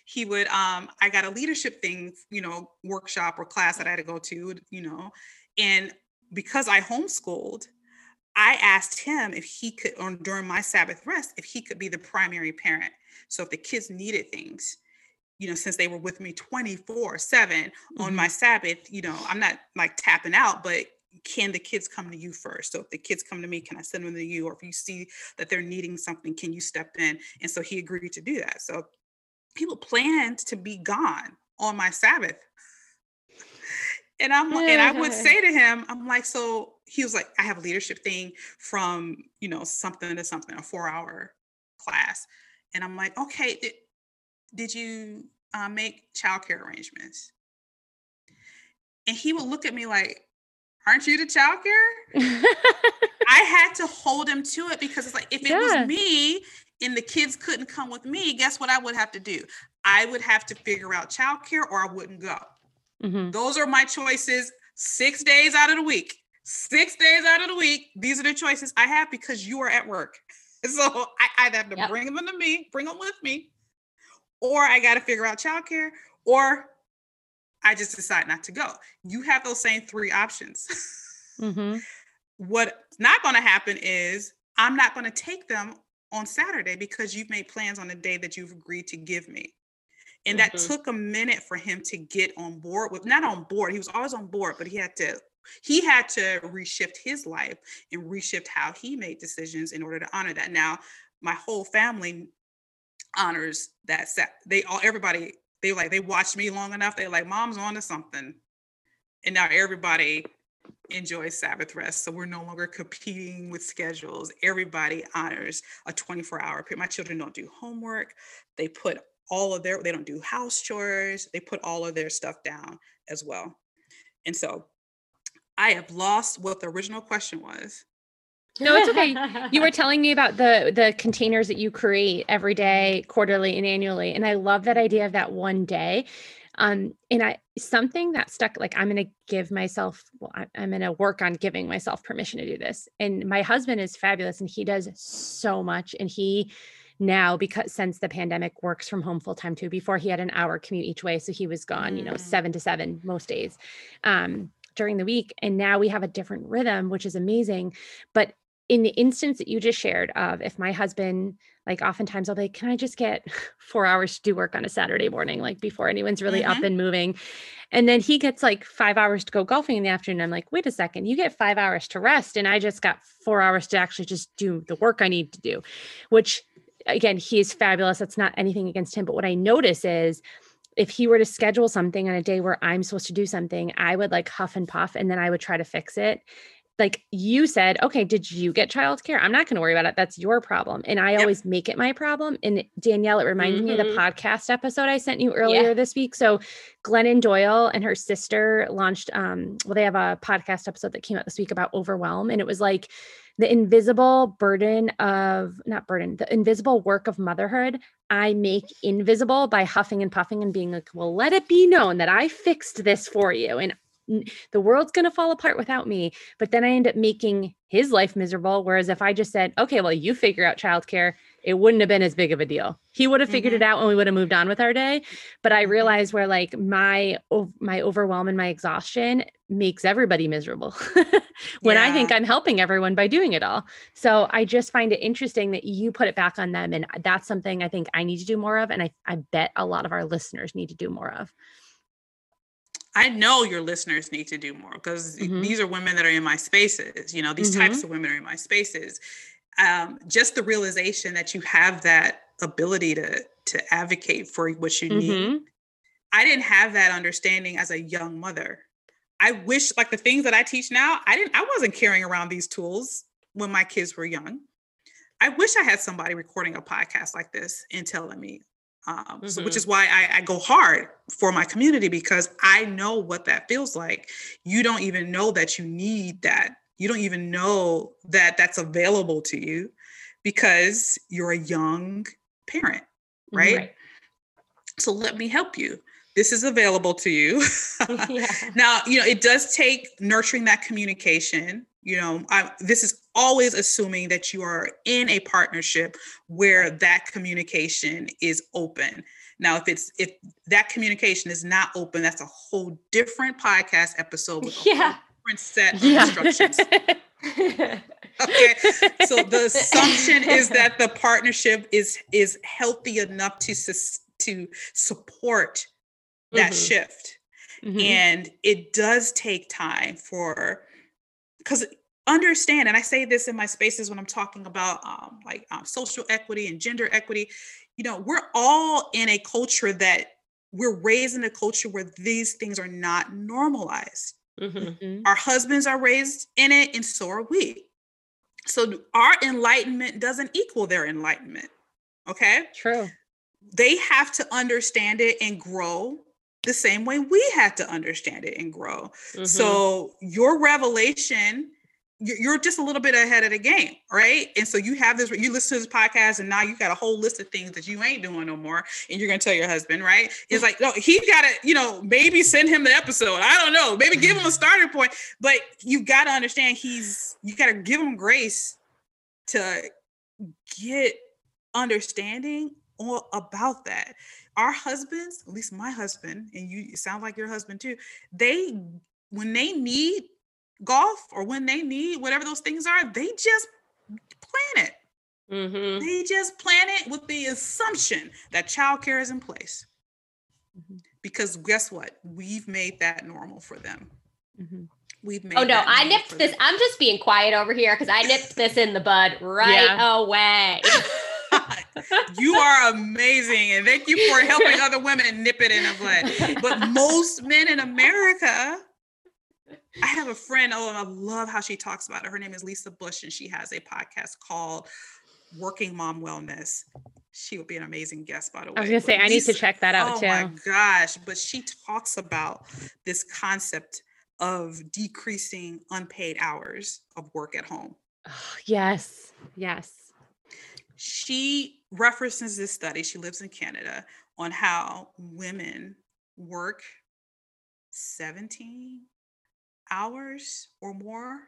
he would, um, I got a leadership thing, you know, workshop or class that I had to go to, you know, and because I homeschooled, I asked him if he could, or during my Sabbath rest, if he could be the primary parent. So if the kids needed things, you know, since they were with me twenty-four seven mm-hmm. on my Sabbath, you know, I'm not like tapping out, but can the kids come to you first? So if the kids come to me, can I send them to you? Or if you see that they're needing something, can you step in? And so he agreed to do that. So people planned to be gone on my Sabbath. And I'm and I would say to him, I'm like, so he was like, I have a leadership thing from, you know, something to something, a four hour class. And I'm like, okay, th- did you uh, make childcare arrangements? And he would look at me like, aren't you the childcare? I had to hold him to it, because it's like, if it yeah. was me and the kids couldn't come with me, guess what I would have to do? I would have to figure out childcare, or I wouldn't go. Mm-hmm. Those are my choices. Six days out of the week, six days out of the week. These are the choices I have, because you are at work. So I either have to yep. bring them to me, bring them with me, or I got to figure out childcare, or I just decide not to go. You have those same three options. Mm-hmm. What's not going to happen is I'm not going to take them on Saturday, because you've made plans on the day that you've agreed to give me. And mm-hmm. that took a minute for him to get on board with, not on board. He was always on board, but he had to, he had to reshift his life and reshift how he made decisions in order to honor that. Now, my whole family honors that. They all, everybody, they like, they watched me long enough. They like, mom's on to something. And now everybody enjoys Sabbath rest. So we're no longer competing with schedules. Everybody honors a twenty-four hour period. My children don't do homework. They put all of their, they don't do house chores. They put all of their stuff down as well. And so I have lost what the original question was. No, it's okay. You were telling me about the, the containers that you create every day, quarterly and annually. And I love that idea of that one day. Um, and I, something that stuck, like, I'm going to give myself, well, I, I'm going to work on giving myself permission to do this. And my husband is fabulous, and he does so much. And he now, because since the pandemic, works from home full-time too. Before, he had an hour commute each way. So he was gone, mm. you know, seven to seven most days, um, during the week. And now we have a different rhythm, which is amazing. But in the instance that you just shared of, if my husband, like, oftentimes I'll be like, can I just get four hours to do work on a Saturday morning, like, before anyone's really mm-hmm. up and moving. And then he gets like five hours to go golfing in the afternoon. I'm like, wait a second, you get five hours to rest. And I just got four hours to actually just do the work I need to do, which, again, he is fabulous. That's not anything against him. But what I notice is, if he were to schedule something on a day where I'm supposed to do something, I would like huff and puff, and then I would try to fix it. Like you said, okay, did you get childcare? I'm not going to worry about it. That's your problem. And I yep. always make it my problem. And Danielle, it reminded mm-hmm. me of the podcast episode I sent you earlier yeah. this week. So Glennon Doyle and her sister launched, um, well, they have a podcast episode that came out this week about overwhelm. And it was like the invisible burden of, not burden, the invisible work of motherhood, I make invisible by huffing and puffing and being like, well, let it be known that I fixed this for you. And the world's going to fall apart without me. But then I end up making his life miserable. Whereas if I just said, okay, well, you figure out childcare, it wouldn't have been as big of a deal. He would have figured mm-hmm. it out, and we would have moved on with our day. But I realized where like my, my overwhelm and my exhaustion makes everybody miserable when yeah. I think I'm helping everyone by doing it all. So I just find it interesting that you put it back on them. And that's something I think I need to do more of. And I, I bet a lot of our listeners need to do more of. I know your listeners need to do more, because mm-hmm. these are women that are in my spaces. You know, these mm-hmm. types of women are in my spaces. Um, just the realization that you have that ability to, to advocate for what you mm-hmm. need. I didn't have that understanding as a young mother. I wish, like, the things that I teach now, I didn't, I wasn't carrying around these tools when my kids were young. I wish I had somebody recording a podcast like this and telling me, Um, mm-hmm. so, which is why I, I go hard for my community, because I know what that feels like. You don't even know that you need that. You don't even know that that's available to you, because you're a young parent, right? right. So let me help you. This is available to you. yeah. Now, you know, it does take nurturing that communication. You know, I, this is always assuming that you are in a partnership where that communication is open. Now, if it's, if that communication is not open, that's a whole different podcast episode with a yeah. whole different set of yeah. instructions. Okay. So the assumption is that the partnership is, is healthy enough to, to support that mm-hmm. shift. Mm-hmm. And it does take time for, because understand, and I say this in my spaces when I'm talking about um, like um, social equity and gender equity, you know, we're all in a culture that we're raised in a culture where these things are not normalized. Mm-hmm. Our husbands are raised in it, and so are we. So our enlightenment doesn't equal their enlightenment. Okay. True. They have to understand it and grow the same way we had to understand it and grow. Mm-hmm. So your revelation, you're just a little bit ahead of the game, right? And so you have this, you listen to this podcast and now you got a whole list of things that you ain't doing no more. And you're going to tell your husband, right? It's like, no, he got to, you know, maybe send him the episode. I don't know. Maybe give him a starting point, but you got to understand he's, you got to give him grace to get understanding all about that. Our husbands, at least my husband, and you sound like your husband too, they, when they need golf or when they need whatever those things are, they just plan it. Mm-hmm. They just plan it with the assumption that childcare is in place. Mm-hmm. Because guess what? We've made that normal for them. Mm-hmm. We've made. Oh no, I nipped this. Them. I'm just being quiet over here because I nipped this in the bud right yeah. away. You are amazing. And thank you for helping other women nip it in the bud. But most men in America, I have a friend, oh, and I love how she talks about it. Her name is Lisa Bush, and she has a podcast called Working Mom Wellness. She would be an amazing guest, by the way. I was going to say, Lisa, I need to check that out, oh too. Oh, my gosh. But she talks about this concept of decreasing unpaid hours of work at home. Oh, yes. Yes. She references this study. She lives in Canada, on how women work seventeen hours or more,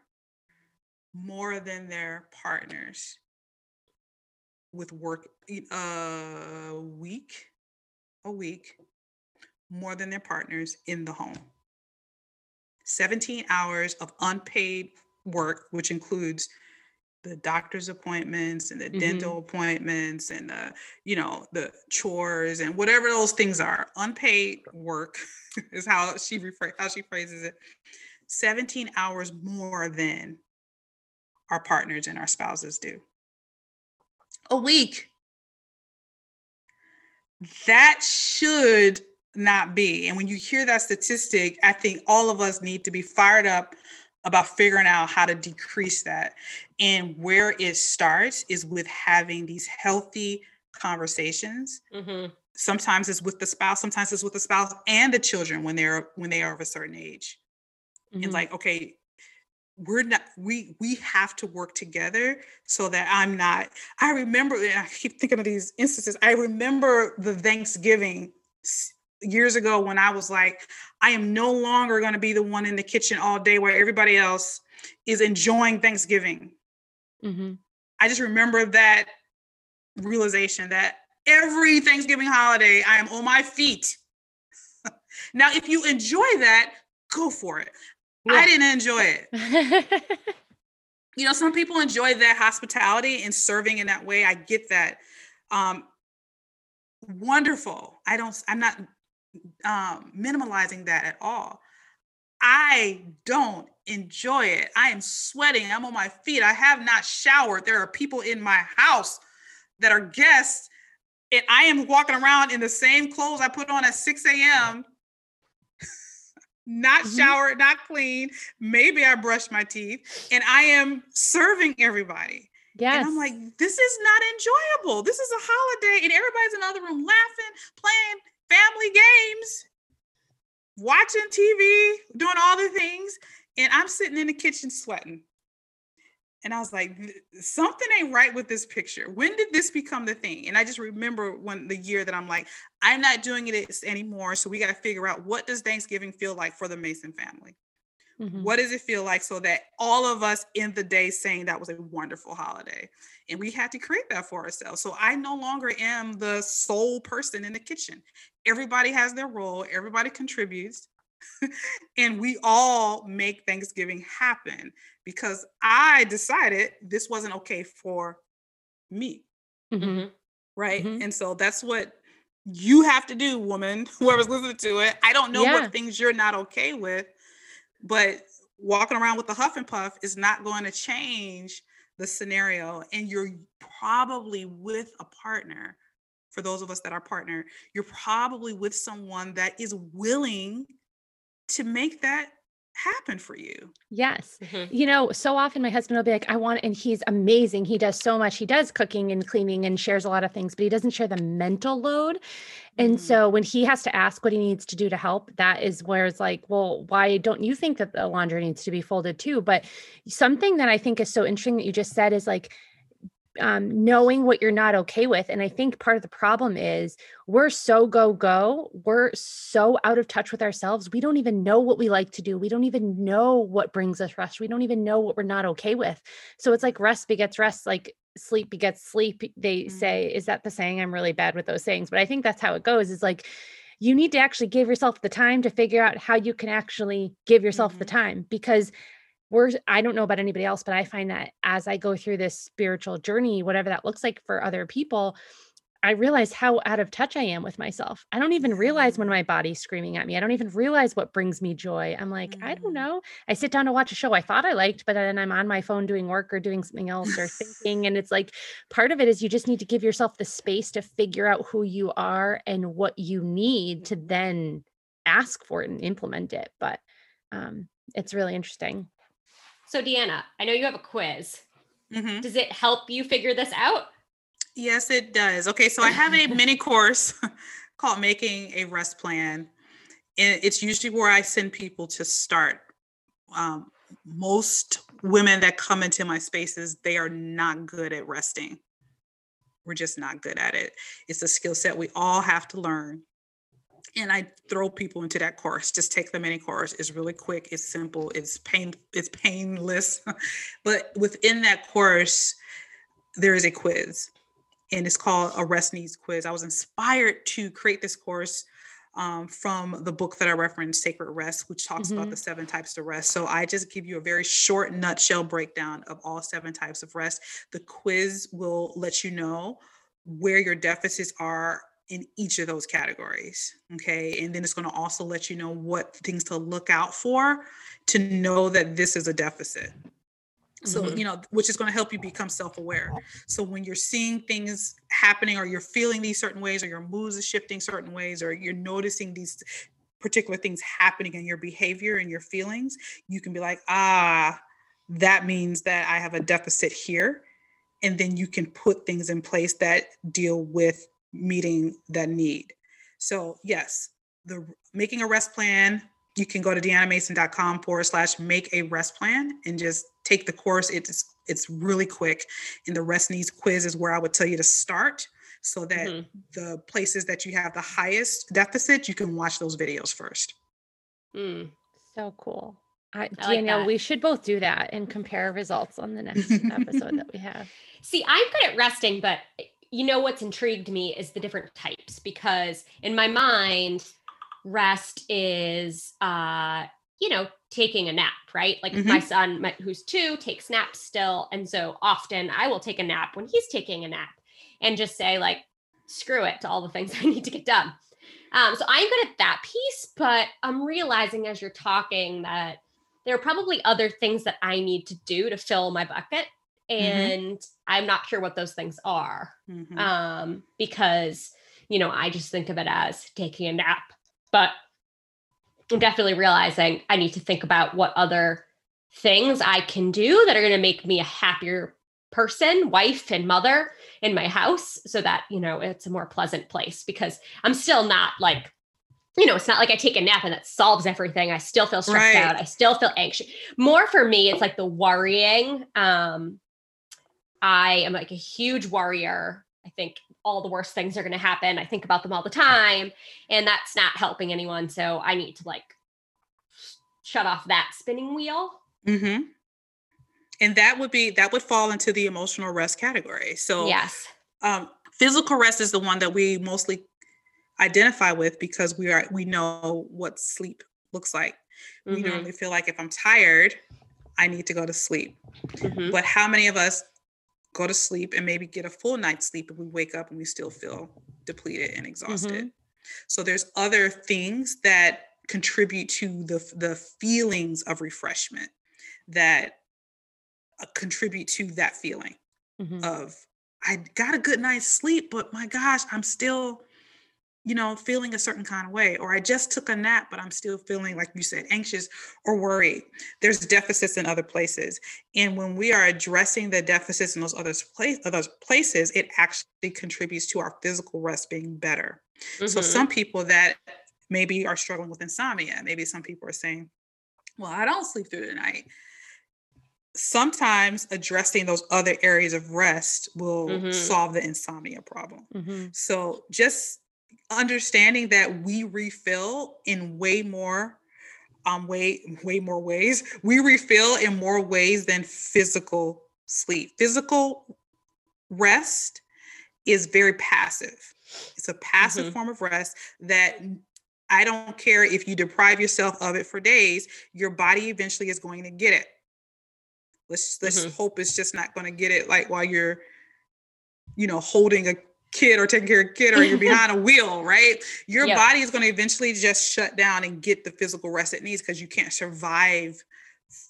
more than their partners with work a week, a week, more than their partners in the home. seventeen hours of unpaid work, which includes the doctor's appointments and the mm-hmm. dental appointments and the, you know, the chores and whatever those things are. Unpaid work is how she rephr- how she phrases it. seventeen hours more than our partners and our spouses do a week. That should not be. And when you hear that statistic, I think all of us need to be fired up about figuring out how to decrease that. And where it starts is with having these healthy conversations. Mm-hmm. Sometimes it's with the spouse, sometimes it's with the spouse and the children when they're, when they are of a certain age. And like, okay, we're not, we, we have to work together so that I'm not, I remember, and I keep thinking of these instances. I remember the Thanksgiving years ago when I was like, I am no longer going to be the one in the kitchen all day where everybody else is enjoying Thanksgiving. Mm-hmm. I just remember that realization that every Thanksgiving holiday, I am on my feet. Now, if you enjoy that, go for it. Yeah. I didn't enjoy it. You know, some people enjoy that hospitality and serving in that way. I get that. Um, wonderful. I don't, I'm not um, minimalizing that at all. I don't enjoy it. I am sweating. I'm on my feet. I have not showered. There are people in my house that are guests, and I am walking around in the same clothes I put on at six a.m. not showered, mm-hmm. not clean. Maybe I brushed my teeth, and I am serving everybody. Yes. And I'm like, this is not enjoyable. This is a holiday and everybody's in the other room laughing, playing family games, watching T V, doing all the things. And I'm sitting in the kitchen sweating. And I was like, something ain't right with this picture. When did this become the thing? And I just remember when the year that I'm like, I'm not doing it anymore. So we got to figure out, what does Thanksgiving feel like for the Mason family? Mm-hmm. What does it feel like so that all of us end the day saying that was a wonderful holiday? And we had to create that for ourselves. So I no longer am the sole person in the kitchen. Everybody has their role. Everybody contributes. And we all make Thanksgiving happen because I decided this wasn't okay for me. Mm-hmm. Right. Mm-hmm. And so that's what you have to do, woman, whoever's listening to it. I don't know yeah. what things you're not okay with, but walking around with the huff and puff is not going to change the scenario. And you're probably with a partner. For those of us that are partner, you're probably with someone that is willing to make that happen for you. Yes. Mm-hmm. You know, so often my husband will be like, I want, and he's amazing. He does so much. He does cooking and cleaning and shares a lot of things, but he doesn't share the mental load. And mm-hmm. so when he has to ask what he needs to do to help, that is where it's like, well, why don't you think that the laundry needs to be folded too? But something that I think is so interesting that you just said is like, um, knowing what you're not okay with. And I think part of the problem is we're so go, go, we're so out of touch with ourselves. We don't even know what we like to do. We don't even know what brings us rest. We don't even know what we're not okay with. So it's like rest begets rest, like sleep begets sleep. They mm-hmm. say, is that the saying? I'm really bad with those sayings, but I think that's how it goes. Is like, you need to actually give yourself the time to figure out how you can actually give yourself mm-hmm. the time, because We're, I don't know about anybody else, but I find that as I go through this spiritual journey, whatever that looks like for other people, I realize how out of touch I am with myself. I don't even realize when my body's screaming at me. I don't even realize what brings me joy. I'm like, mm. I don't know. I sit down to watch a show I thought I liked, but then I'm on my phone doing work or doing something else or thinking. And it's like, part of it is you just need to give yourself the space to figure out who you are and what you need to then ask for it and implement it. But um, it's really interesting. So Deanna, I know you have a quiz. Mm-hmm. Does it help you figure this out? Yes, it does. Okay. So I have a mini course called Making a Rest Plan. And it's usually where I send people to start. Um, most women that come into my spaces, they are not good at resting. We're just not good at it. It's a skill set we all have to learn. And I throw people into that course. Just take the mini course. It's really quick. It's simple. It's pain. It's painless. But within that course, there is a quiz, and it's called a rest needs quiz. I was inspired to create this course um, from the book that I referenced, Sacred Rest, which talks mm-hmm. about the seven types of rest. So I just give you a very short nutshell breakdown of all seven types of rest. The quiz will let you know where your deficits are in each of those categories. Okay. And then it's going to also let you know what things to look out for to know that this is a deficit. So, mm-hmm. you know, which is going to help you become self-aware. So when you're seeing things happening, or you're feeling these certain ways, or your moods are shifting certain ways, or you're noticing these particular things happening in your behavior and your feelings, you can be like, ah, that means that I have a deficit here. And then you can put things in place that deal with meeting that need. So yes, the Making a Rest Plan, you can go to deanna mason dot com forward slash make a rest plan and just take the course. It's, it's really quick. And the rest needs quiz is where I would tell you to start, so that mm-hmm. the places that you have the highest deficit, you can watch those videos first. Mm. So cool. Uh, Danielle, like we should both do that and compare results on the next episode that we have. See, I'm good at resting, but you know, what's intrigued me is the different types, because in my mind, rest is, uh, you know, taking a nap, right? Like mm-hmm. my son, my, who's two, takes naps still. And so often I will take a nap when he's taking a nap and just say like, screw it to all the things I need to get done. Um, so I'm good at that piece, but I'm realizing as you're talking that there are probably other things that I need to do to fill my bucket. And mm-hmm. I'm not sure what those things are, mm-hmm. um, because, you know, I just think of it as taking a nap, but I'm definitely realizing I need to think about what other things I can do that are going to make me a happier person, wife and mother in my house, so that, you know, it's a more pleasant place, because I'm still not like, you know, it's not like I take a nap and that solves everything. I still feel stressed right out. I still feel anxious. More for me, it's like the worrying, um, I am like a huge worrier. I think all the worst things are going to happen. I think about them all the time, and that's not helping anyone. So I need to like shut off that spinning wheel. Mm-hmm. And that would be, that would fall into the emotional rest category. So yes, um, physical rest is the one that we mostly identify with, because we are, we know what sleep looks like. Mm-hmm. We normally feel like if I'm tired, I need to go to sleep. Mm-hmm. But how many of us go to sleep and maybe get a full night's sleep, and we wake up and we still feel depleted and exhausted? Mm-hmm. So there's other things that contribute to the, the feelings of refreshment that contribute to that feeling mm-hmm. of, I got a good night's sleep, but my gosh, I'm still you know, feeling a certain kind of way, or I just took a nap, but I'm still feeling, like you said, anxious or worried. There's deficits in other places. And when we are addressing the deficits in those other place, those places, it actually contributes to our physical rest being better. Mm-hmm. So some people that maybe are struggling with insomnia, maybe some people are saying, well, I don't sleep through the night. Sometimes addressing those other areas of rest will mm-hmm. solve the insomnia problem. Mm-hmm. So just understanding that we refill in way more, um, way, way more ways. We refill in more ways than physical sleep. Physical rest is very passive. It's a passive mm-hmm. form of rest that I don't care if you deprive yourself of it for days, your body eventually is going to get it. Let's, let's mm-hmm. hope it's just not going to get it like while you're, you know, holding a kid or taking care of a kid, or you're behind a wheel, right? Your yep. body is going to eventually just shut down and get the physical rest it needs, because you can't survive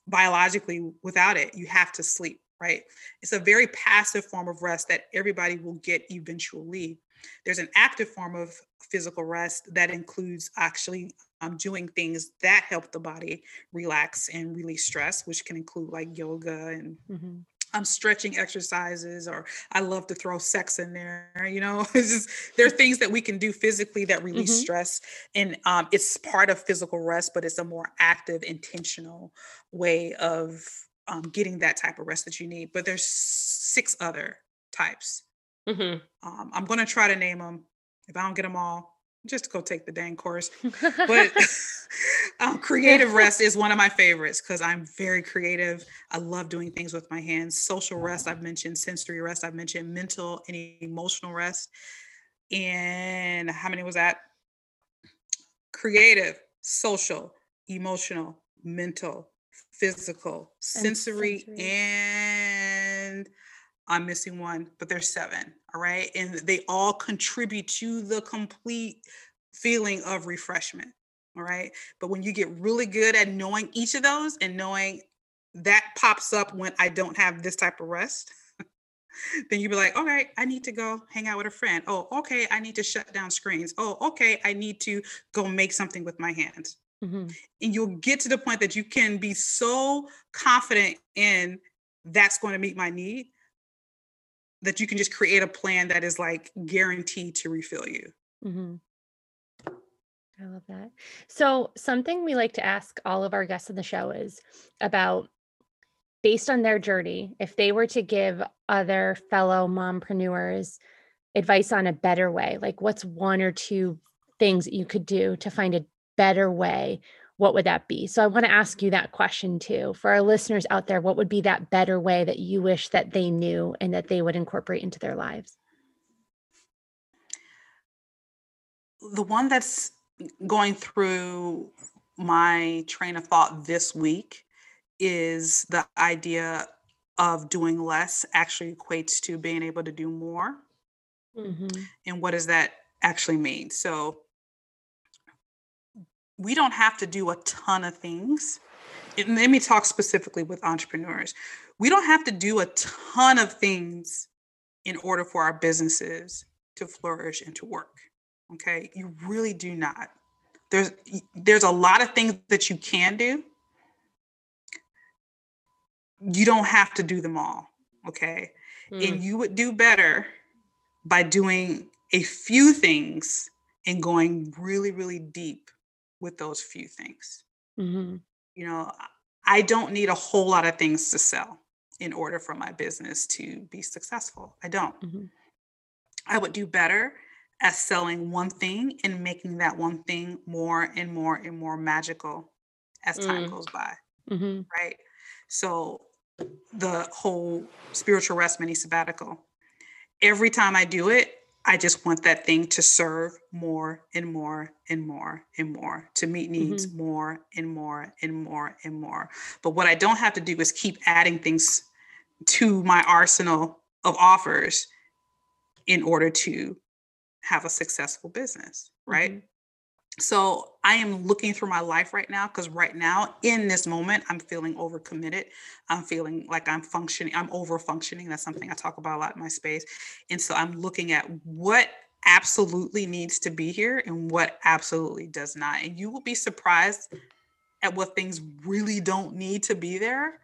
biologically without it. You have to sleep, right? It's a very passive form of rest that everybody will get eventually. There's an active form of physical rest that includes actually um, doing things that help the body relax and release stress, which can include like yoga and mm-hmm. um, stretching exercises, or I love to throw sex in there. You know, it's just, there are things that we can do physically that release mm-hmm. stress, and um, it's part of physical rest, but it's a more active, intentional way of um, getting that type of rest that you need. But there's six other types. Mm-hmm. Um, I'm going to try to name them. If I don't get them all, just go take the dang course. But um, creative rest is one of my favorites because I'm very creative. I love doing things with my hands. Social rest, I've mentioned. Sensory rest, I've mentioned. Mental and emotional rest. And how many was that? Creative, social, emotional, mental, physical, sensory, sensory. and... I'm missing one, but there's seven. All right. And they all contribute to the complete feeling of refreshment. All right. But when you get really good at knowing each of those and knowing that pops up when I don't have this type of rest, then you'll be like, all right, I need to go hang out with a friend. Oh, okay. I need to shut down screens. Oh, okay. I need to go make something with my hands. Mm-hmm. And you'll get to the point that you can be so confident in that's going to meet my need, that you can just create a plan that is like guaranteed to refill you. Mm-hmm. I love that. So something we like to ask all of our guests on the show is about, based on their journey, if they were to give other fellow mompreneurs advice on a better way, like what's one or two things that you could do to find a better way, what would that be? So I want to ask you that question too. For our listeners out there, what would be that better way that you wish that they knew and that they would incorporate into their lives? The one that's going through my train of thought this week is the idea of doing less actually equates to being able to do more. Mm-hmm. And what does that actually mean? So we don't have to do a ton of things. And let me talk specifically with entrepreneurs. We don't have to do a ton of things in order for our businesses to flourish and to work. Okay. You really do not. There's, there's a lot of things that you can do. You don't have to do them all. Okay. Mm. And you would do better by doing a few things and going really, really deep with those few things. Mm-hmm. You know, I don't need a whole lot of things to sell in order for my business to be successful. I don't. Mm-hmm. I would do better at selling one thing and making that one thing more and more and more magical as time mm. goes by. Mm-hmm. Right. So the whole spiritual rest mini sabbatical, every time I do it, I just want that thing to serve more and more and more and more, to meet needs mm-hmm. more and more and more and more. But what I don't have to do is keep adding things to my arsenal of offers in order to have a successful business, right? Mm-hmm. So I am looking through my life right now, because right now in this moment, I'm feeling overcommitted. I'm feeling like I'm functioning, I'm over functioning. That's something I talk about a lot in my space. And so I'm looking at what absolutely needs to be here and what absolutely does not. And you will be surprised at what things really don't need to be there.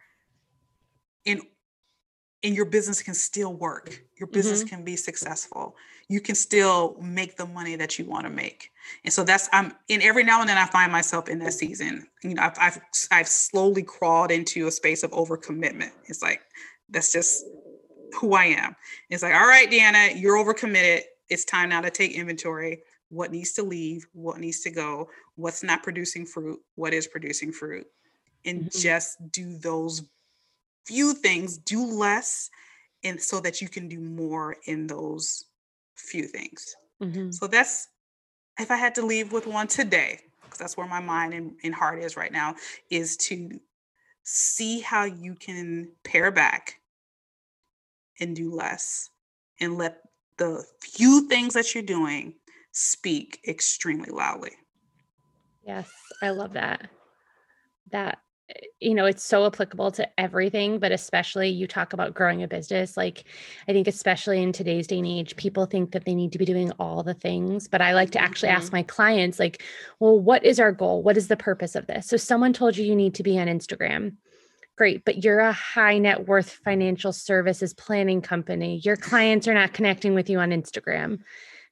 And, and your business can still work. Your business mm-hmm. can be successful. You can still make the money that you want to make. And so that's, I'm in every now and then I find myself in that season. You know, I've, I've, I've slowly crawled into a space of overcommitment. It's like, that's just who I am. It's like, all right, Deanna, you're overcommitted. It's time now to take inventory. What needs to leave? What needs to go? What's not producing fruit? What is producing fruit? And mm-hmm. just do those few things, do less, and so that you can do more in those few things. Mm-hmm. So that's, if I had to leave with one today, because that's where my mind and, and heart is right now, is to see how you can pare back and do less and let the few things that you're doing speak extremely loudly. Yes. I love that. That, you know, it's so applicable to everything, but especially you talk about growing a business. Like, I think especially in today's day and age, people think that they need to be doing all the things, but I like to actually mm-hmm. ask my clients, like, well, what is our goal? What is the purpose of this? So someone told you, you need to be on Instagram. Great, but you're a high net worth financial services planning company. Your clients are not connecting with you on Instagram.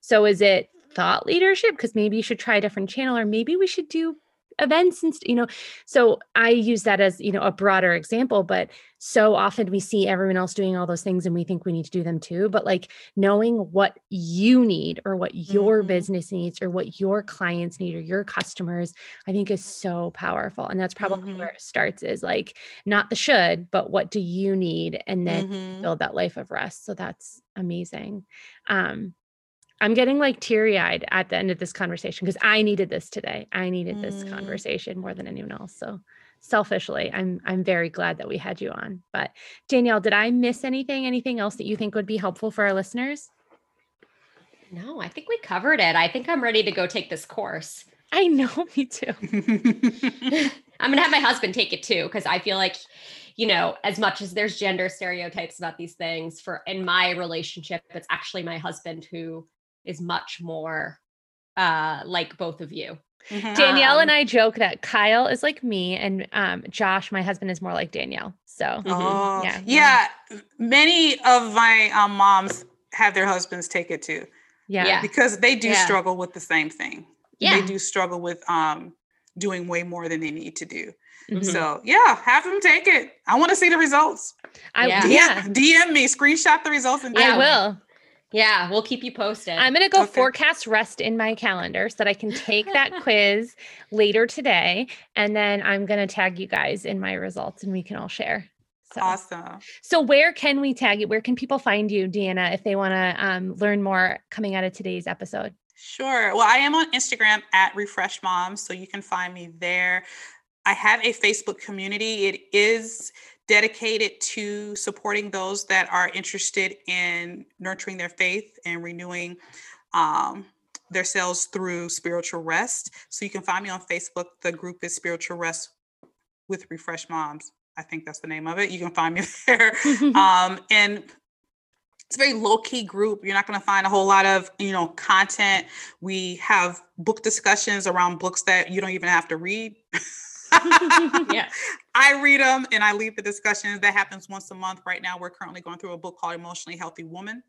So is it thought leadership? Because maybe you should try a different channel, or maybe we should do events and, you know, so I use that as, you know, a broader example, but so often we see everyone else doing all those things and we think we need to do them too. But like knowing what you need or what your mm-hmm. business needs or what your clients need or your customers, I think is so powerful. And that's probably mm-hmm. where it starts, is like not the should, but what do you need? And then mm-hmm. build that life of rest. So that's amazing. Um, I'm getting like teary eyed at the end of this conversation because I needed this today. I needed this mm. conversation more than anyone else. So selfishly, I'm, I'm very glad that we had you on. But Danielle, did I miss anything, anything else that you think would be helpful for our listeners? No, I think we covered it. I think I'm ready to go take this course. I know, me too. I'm going to have my husband take it too, because I feel like, you know, as much as there's gender stereotypes about these things, for in my relationship, it's actually my husband who is much more uh, like both of you. Mm-hmm. Danielle um, and I joke that Kyle is like me and um, Josh, my husband, is more like Danielle. So mm-hmm. oh, yeah. yeah. Many of my um, moms have their husbands take it too. Yeah. yeah. Because they do yeah. struggle with the same thing. Yeah. They do struggle with um, doing way more than they need to do. Mm-hmm. So yeah, have them take it. I want to see the results. I yeah. D M, yeah. D M me, screenshot the results. And I will. Yeah, we'll keep you posted. I'm going to go okay. forecast rest in my calendar so that I can take that quiz later today. And then I'm going to tag you guys in my results and we can all share. So, awesome. So where can we tag you? Where can people find you, Deanna, if they want to um, learn more coming out of today's episode? Sure. Well, I am on Instagram at Refresh Moms, so you can find me there. I have a Facebook community. It is dedicated to supporting those that are interested in nurturing their faith and renewing um, their selves through spiritual rest. So you can find me on Facebook. The group is Spiritual Rest with Refreshed Moms. I think that's the name of it. You can find me there. um, and it's a very low-key group. You're not going to find a whole lot of, you know, content. We have book discussions around books that you don't even have to read. yeah. I read them and I lead the discussions. That happens once a month. Right now, we're currently going through a book called Emotionally Healthy Woman.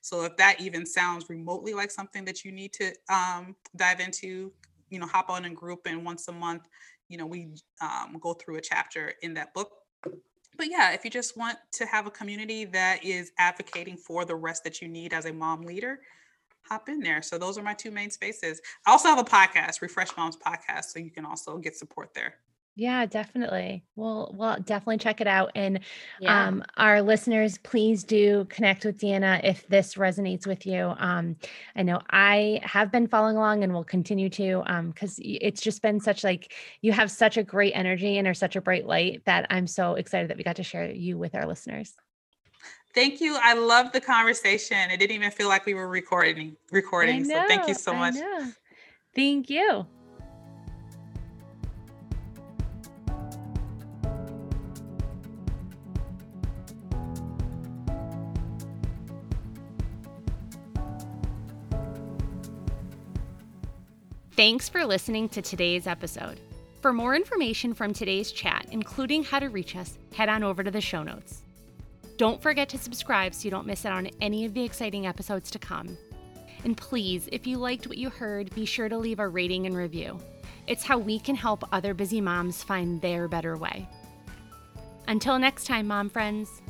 So if that even sounds remotely like something that you need to um, dive into, you know, hop on a group, and once a month, you know, we um, go through a chapter in that book. But yeah, if you just want to have a community that is advocating for the rest that you need as a mom leader, hop in there. So those are my two main spaces. I also have a podcast, Refresh Moms Podcast. So you can also get support there. Yeah, definitely. We'll, we'll definitely check it out. And yeah. um, our listeners, please do connect with Deanna if this resonates with you. Um, I know I have been following along and will continue to, um, because it's just been such, like, you have such a great energy and are such a bright light that I'm so excited that we got to share you with our listeners. Thank you. I loved the conversation. It didn't even feel like we were recording. recording. I know, so thank you so much. I know. Thank you. Thanks for listening to today's episode. For more information from today's chat, including how to reach us, head on over to the show notes. Don't forget to subscribe so you don't miss out on any of the exciting episodes to come. And please, if you liked what you heard, be sure to leave a rating and review. It's how we can help other busy moms find their better way. Until next time, mom friends.